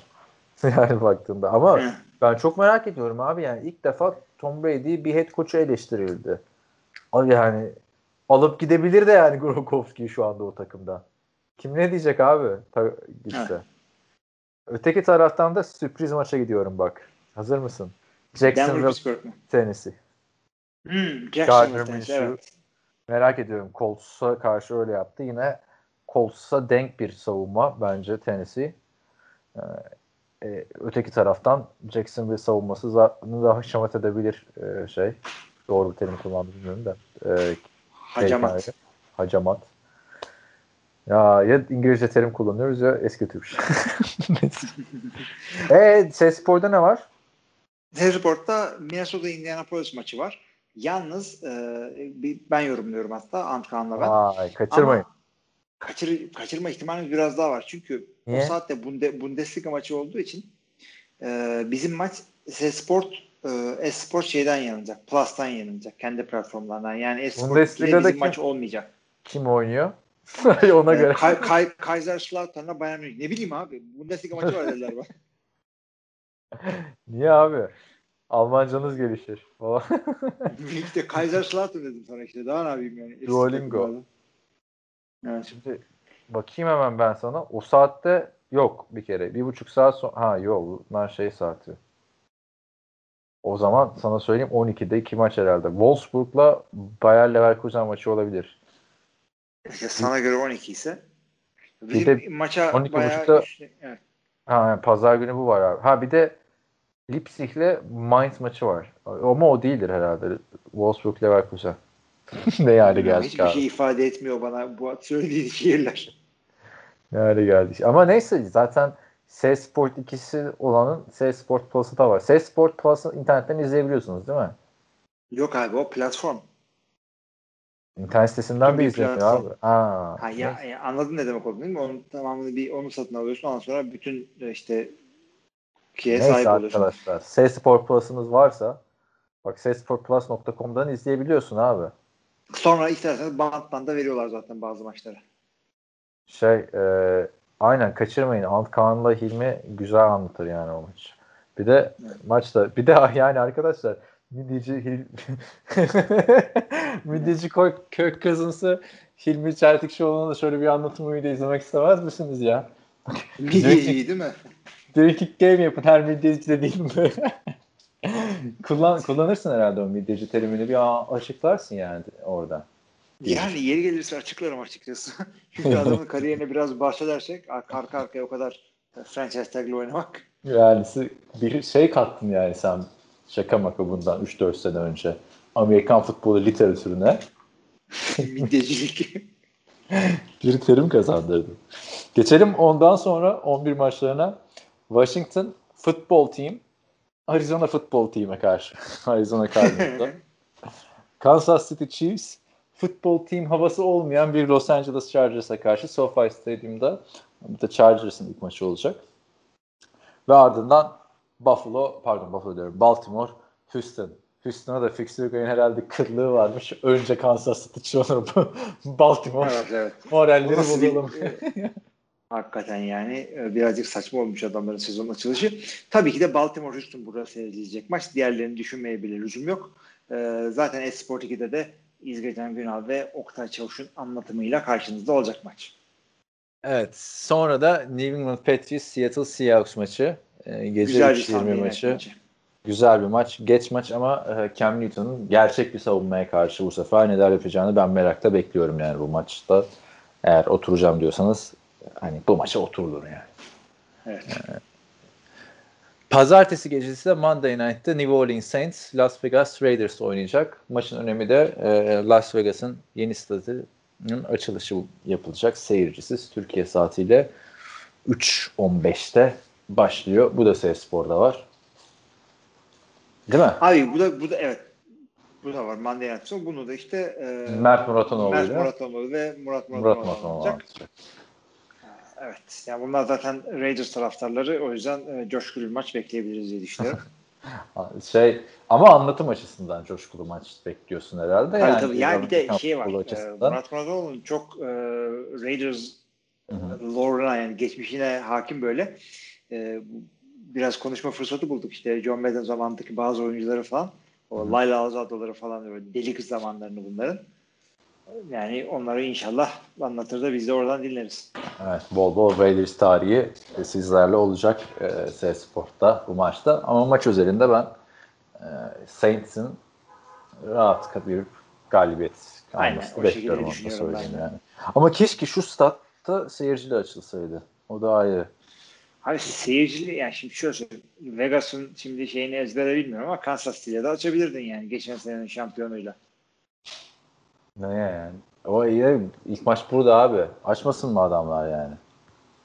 Yani baktığında. Ama ben çok merak ediyorum abi. Yani ilk defa Tom Brady bir head coach'u eleştirildi. Abi yani alıp gidebilir de yani Gronkowski şu anda o takımda. Kim ne diyecek abi Ta- gitse. Evet. Öteki taraftan da sürpriz maça gidiyorum bak. Hazır mısın? Jacksonville Tennessee. Hmm, Jacksonville Tennessee. Evet. Merak ediyorum. Colts'a karşı öyle yaptı. Yine Colts'a denk bir savunma bence Tennessee. Ee, öteki taraftan Jacksonville savunması daha haşamat edebilir ee, şey. Doğru bir terim kullandım bilmiyorum da. Ee, hacamat. Şey, hacamat. Ya, ya İngilizce terim kullanıyoruz ya eski Türkçe. Eee T-Spor'da ne var? T-Spor'da Minnesota Indianapolis maçı var. Yalnız e, ben yorumluyorum hatta Antkan'la ben. Ay, kaçırmayın. Ama kaçır, kaçırma ihtimalimiz biraz daha var. Çünkü niye? O saatte Bunde, Bundesliga maçı olduğu için e, bizim maç T-Sport e, Sport şeyden yanılacak. Plus'tan yanılacak. Kendi platformlarından. Yani Esport bizim maç olmayacak. Kim oynuyor? Ona göre. Kay, Kay, Kaiserslautern'la Bayern Münih. Ne bileyim abi. Bundesliga maçı var dediler bak. Niye abi? Almancanız gelişir. İşte Kaiserslautern dedim sana işte. Daha ne yapayım yani? Duolingo. Yani şimdi bakayım hemen ben sana. O saatte yok bir kere. Bir buçuk saat sonra. Ha yok. Bunlar şey saati. O zaman sana söyleyeyim on ikide iki maç herhalde. Wolfsburg'la Bayer Leverkusen maçı olabilir. İşte sana göre on iki ise bir de maça on iki buçukta işte, evet. Ha, pazar günü bu var abi. Ha bir de Leipzig'le Mainz maçı var. Ama o değildir herhalde. Wolfsburg Leverkusen. Ne yani geldik hiçbir abi. Hiçbir şey ifade etmiyor bana bu söylediği şiirler. Ne hale geldik. Ama neyse zaten S-Sport ikisi olanın S-Sport Plus'ı da var. S-Sport Plus'ı internetten izleyebiliyorsunuz değil mi? Yok abi o platform. İnternet sitesinden bir izletin abi. Aa, ha, ya, ya, anladın ne demek olduğunu değil mi? Onun tamamını bir onu satın alıyorsun. Ondan sonra bütün işte kiye sahip oluyorsun. Neyse arkadaşlar. S-Sport Plus'ınız varsa bak s sport plus nokta com'dan izleyebiliyorsun abi. Sonra isterseniz banttan da veriyorlar zaten bazı maçları. Şey e, aynen kaçırmayın. Ant Kaan'la Hilmi güzel anlatır yani o maç. Bir de evet. Maçta bir de yani arkadaşlar Midici Midici kök kazınsı Hilmi Çeltikşoğlu'nun da şöyle bir anlatımıyla izlemek istemez misiniz ya? Midiciyi değil mi? Direkt game yapın her midici de değil mi? Kullan, kullanırsın herhalde o midici terimini bir açıklarsın yani orada. Yani yeri gelirse açıklarım açıkçası. Çünkü adamın kariyerine biraz bahsedersek arka arkaya o kadar franchise tag'le oynamak. Yani bir şey kattın yani sen. Şaka maka bundan üç dört sene önce Amerikan futbolu literatürüne midyecilik bir terim kazandırdı. Geçelim ondan sonra on bir maçlarına. Washington Football Team Arizona Football Team'e karşı. Arizona Cardinals'da. Kansas City Chiefs Football Team havası olmayan bir Los Angeles Chargers'a karşı SoFi Stadium'da. Bu da Chargers'ın ilk maçı olacak. Ve ardından Buffalo, pardon Buffalo diyorum, Baltimore, Houston. Houston'a da Fixlugay'ın herhalde kırlığı varmış. Önce Kansas City, sonra Baltimore. Evet, evet. Moralleri bulalım. Bir, hakikaten yani birazcık saçma olmuş adamların sezon açılışı. Tabii ki de Baltimore, Houston burada seyredilecek maç. Diğerlerini düşünmeye bile lüzum yok. Ee, zaten Esport iki'de de İzgecan Günal ve Oktay Çavuş'un anlatımıyla karşınızda olacak maç. Evet, sonra da New England Patriots, Seattle Seahawks maçı. Gece üç yirmi maçı. maçı. Güzel bir maç. Geç maç ama Cam Newton'un gerçek bir savunmaya karşı bu sefer neler yapacağını ben merakla bekliyorum yani bu maçta. Eğer oturacağım diyorsanız hani bu maça oturulur yani. Evet. Pazartesi gecesi de Monday Night'ta New Orleans Saints Las Vegas Raiders oynayacak. Maçın önemi de e, Las Vegas'ın yeni stadının açılışı yapılacak. Seyircisiz Türkiye saatiyle üç on beşte başlıyor. Bu da Seyspor'da var. Değil mi? Abi bu da bu da evet. Bu da var. Monday Night'ta bunu da işte e, Mert Muratanoğlu Mert Muratanoğlu ve Murat Muratanoğlu Murat olacak. Evet. Yani bunlar zaten Raiders taraftarları. O yüzden e, coşkulu bir maç bekleyebiliriz diye düşünüyorum. şey ama anlatım açısından coşkulu maç bekliyorsun herhalde. Yani, tabii, yani bir de şey var. Açısından. Murat Muratanoğlu'nun çok e, Raiders lore'una yani geçmişine hakim böyle. E, biraz konuşma fırsatı bulduk. İşte John Madden zamanındaki bazı oyuncuları falan. O Layla Azadaları falan böyle deli kız zamanlarını bunların. Yani onları inşallah anlatır da biz de oradan dinleriz. Evet, bol bol Raiders tarihi sizlerle olacak e, S-Sport'ta bu maçta. Ama maç özelinde ben e, Saints'in rahat bir galibiyet almasını bekliyorum. Yani. Ama keşke şu statta seyirciyle açılsaydı. O da ayrı. Abi seyircili yani şimdi şöyle söyleyeyim. Vegas'ın şimdi şeyini ezbere bilmiyorum ama Kansas City'de de açabilirdin yani geçen senenin şampiyonuyla. Ne yani? O iyi. İlk maç burada abi. Açmasın mı adamlar yani?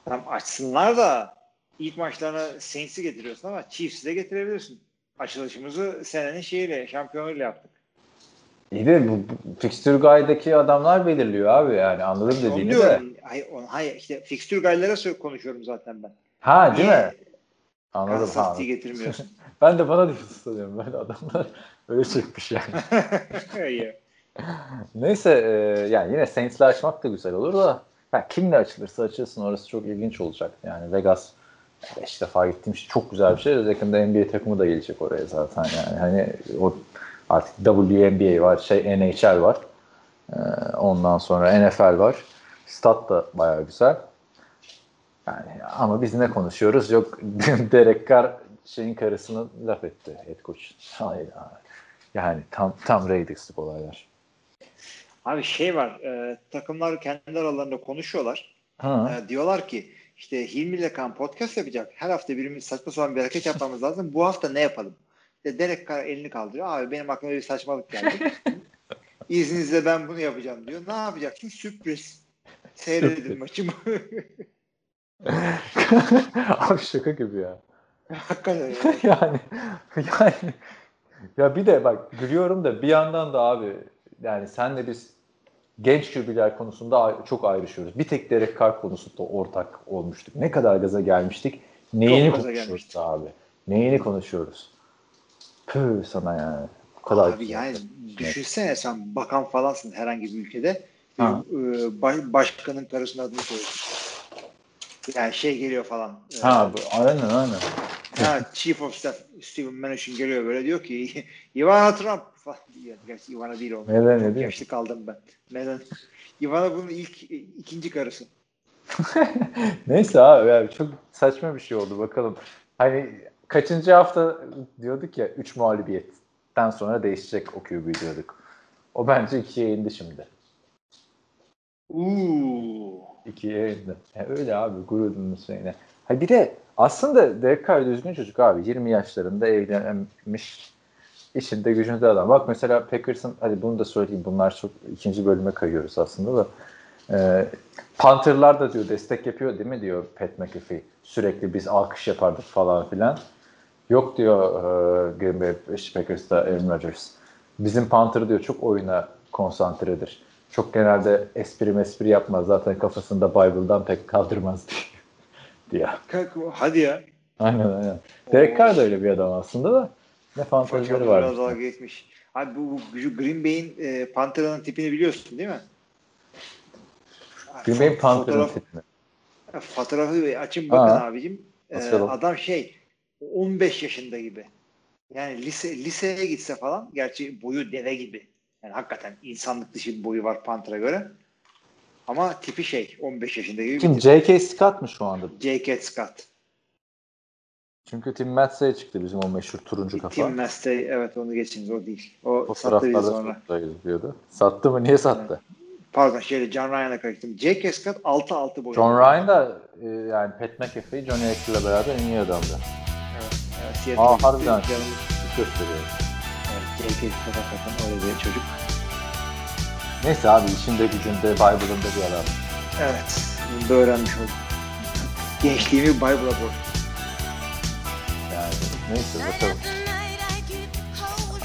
Tamam açsınlar da ilk maçlarına Saints'i getiriyorsun ama Chiefs'i de getirebilirsin. Açılışımızı senenin şeyiyle, şampiyonuyla yaptık. İyi de bu, bu fixture guide'daki adamlar belirliyor abi yani anladım işte dediğini de. Hayır, hayır işte fixture guide'lere konuşuyorum zaten ben. Ha değil Niye? mi? Anladım. Kansas City'yi getirmiyorsun. ben de bana diyorsun sanıyorum. Ben adamlar öyle çıkmış yani. İyi. Neyse e, yani yine Saints'le açmak da güzel olur da yani kimle açılırsa açılsın orası çok ilginç olacak. Yani Vegas beş defa gittiğim şey çok güzel bir şey. Özellikle N B A takımı da gelecek oraya zaten yani. Hani o artık W N B A var, şey N H L var. E, ondan sonra N F L var. Stat da bayağı güzel. Yani ama biz ne konuşuyoruz? Yok Derek Carr şeyin karısını laf etti head coach. Hayır abi. Yani tam tam Raiders'lık olaylar. Abi şey var, e, takımlar kendi aralarında konuşuyorlar. E, diyorlar ki işte Hilmi ile Kaan podcast yapacak. Her hafta birimiz saçma sapan bir hareket yapmamız lazım. Bu hafta ne yapalım? İşte Derek Carr elini kaldırıyor. Abi benim aklıma bir saçmalık geldi. İzninizle ben bunu yapacağım diyor. Ne yapacaksın? Sürpriz. Seyredin maçımı. Abi şaka gibi ya. Hakikaten ya. yani yani ya bir de bak gülüyorum da bir yandan da abi yani senle biz genç kübiler konusunda çok ayrışıyoruz. Bir tek Derek Carr konusunda ortak olmuştuk. Ne kadar gaza gelmiştik. Neyini konuşuyoruz abi. Neyini konuşuyoruz. Püh sana yani. Bu kadar abi yani şey. Düşünsene sen bakan falansın herhangi bir ülkede. Ha. Başkanın karısının adını söylüyorsun. Yani şey geliyor falan. Ha bu, aynen aynen. Ha, Chief of Staff Steven Mnuchin geliyor böyle diyor ki Ivana Trump falan diyor. Gerçi Ivana değil oldu. Neden ne diyor? Yaşlı kaldım ben. Neden? Ivana bunun ilk ikinci karısı. Neyse abi yani çok saçma bir şey oldu bakalım. Hani kaçıncı hafta diyorduk ya üç mağlubiyetten sonra değişecek o Q B'yi diyorduk. O bence ikiye indi şimdi. Uuu. İkiye indi. Yani öyle abi gururun şeyine. Ha bir de aslında Derek Carr düzgün çocuk abi. yirmi yaşlarında evlenmiş. İçinde gücünde adam. Bak mesela Packers'ın hadi bunu da söyleyeyim. Bunlar çok ikinci bölüme kayıyoruz aslında da. Ee, Panther'lar da diyor destek yapıyor değil mi diyor Pat McAfee. Sürekli biz alkış yapardık falan filan. Yok diyor e, Green Bay Packers'da Aaron Rodgers. Bizim Panther diyor çok oyuna konsantredir. Çok genelde espri mespri yapmaz. Zaten kafasında Bible'dan pek kaldırmaz diyor. Hadi ya. Aynen aynen. Derek Carr da öyle bir adam aslında da. Ne fantezileri var. Biraz dalga geçmiş. Abi bu, bu Green Bay'in e, Panther'ın tipini biliyorsun değil mi? Green Bay'in Panther'ın tipini. Fotoğrafı açın bakın ha. Abicim. E, adam şey on beş yaşında gibi. Yani lise liseye gitse falan. Gerçi boyu deve gibi. Yani hakikaten insanlık dışı bir boyu var Panther'a göre. Ama tipi şey on beş yaşında gibi. Kim J K Scott mı şu anda? J K Scott. Çünkü Tim Metz'e çıktı bizim o meşhur turuncu kafa. Tim Metz'e evet onu geçiniz o değil. O, o sattı bizi sonra. Sattı mı? Niye sattı? Pardon şeyle John Ryan'a karıştım. J K Scott altı altı boyu. John Ryan da yani Pat McAfee, Johnny Ackles ile beraber en iyi adamdı. Evet. gezmek Aa, istiyor. Harbiden canımız gösteriyor. Evet, J K Kitap'a takan öyle bir çocuk. Neyse abi, işinde gücünde Bible'ında bir adam. Evet, bunu da öğrenmiş oldum. Gençliğimi Bible'a borçluyum. Yani neyse bakalım.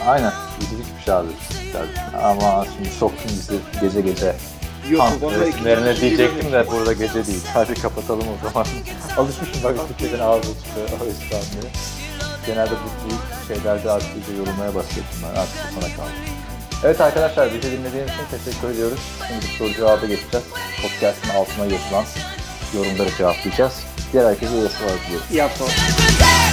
Aynen, ilginç bir şey abi. Ama şimdi soktun bizi gece gece. Yok, resimlerine diyecektim de burada gece değil. Hadi kapatalım o zaman. Alışmışım bak Türkçeden ağır bozukluğu, o İslam'ı. Genelde bu tür şeylerde artık iyice yorulmaya başladım ben. Artık sana kaldım. Evet arkadaşlar, bizi dinlediğiniz için teşekkür ediyoruz. Şimdi soru cevabı geçeceğiz. Podcast'ın altına yazılan yorumları cevaplayacağız. Diğer herkese uyarısı var diyoruz. İyi haftalar.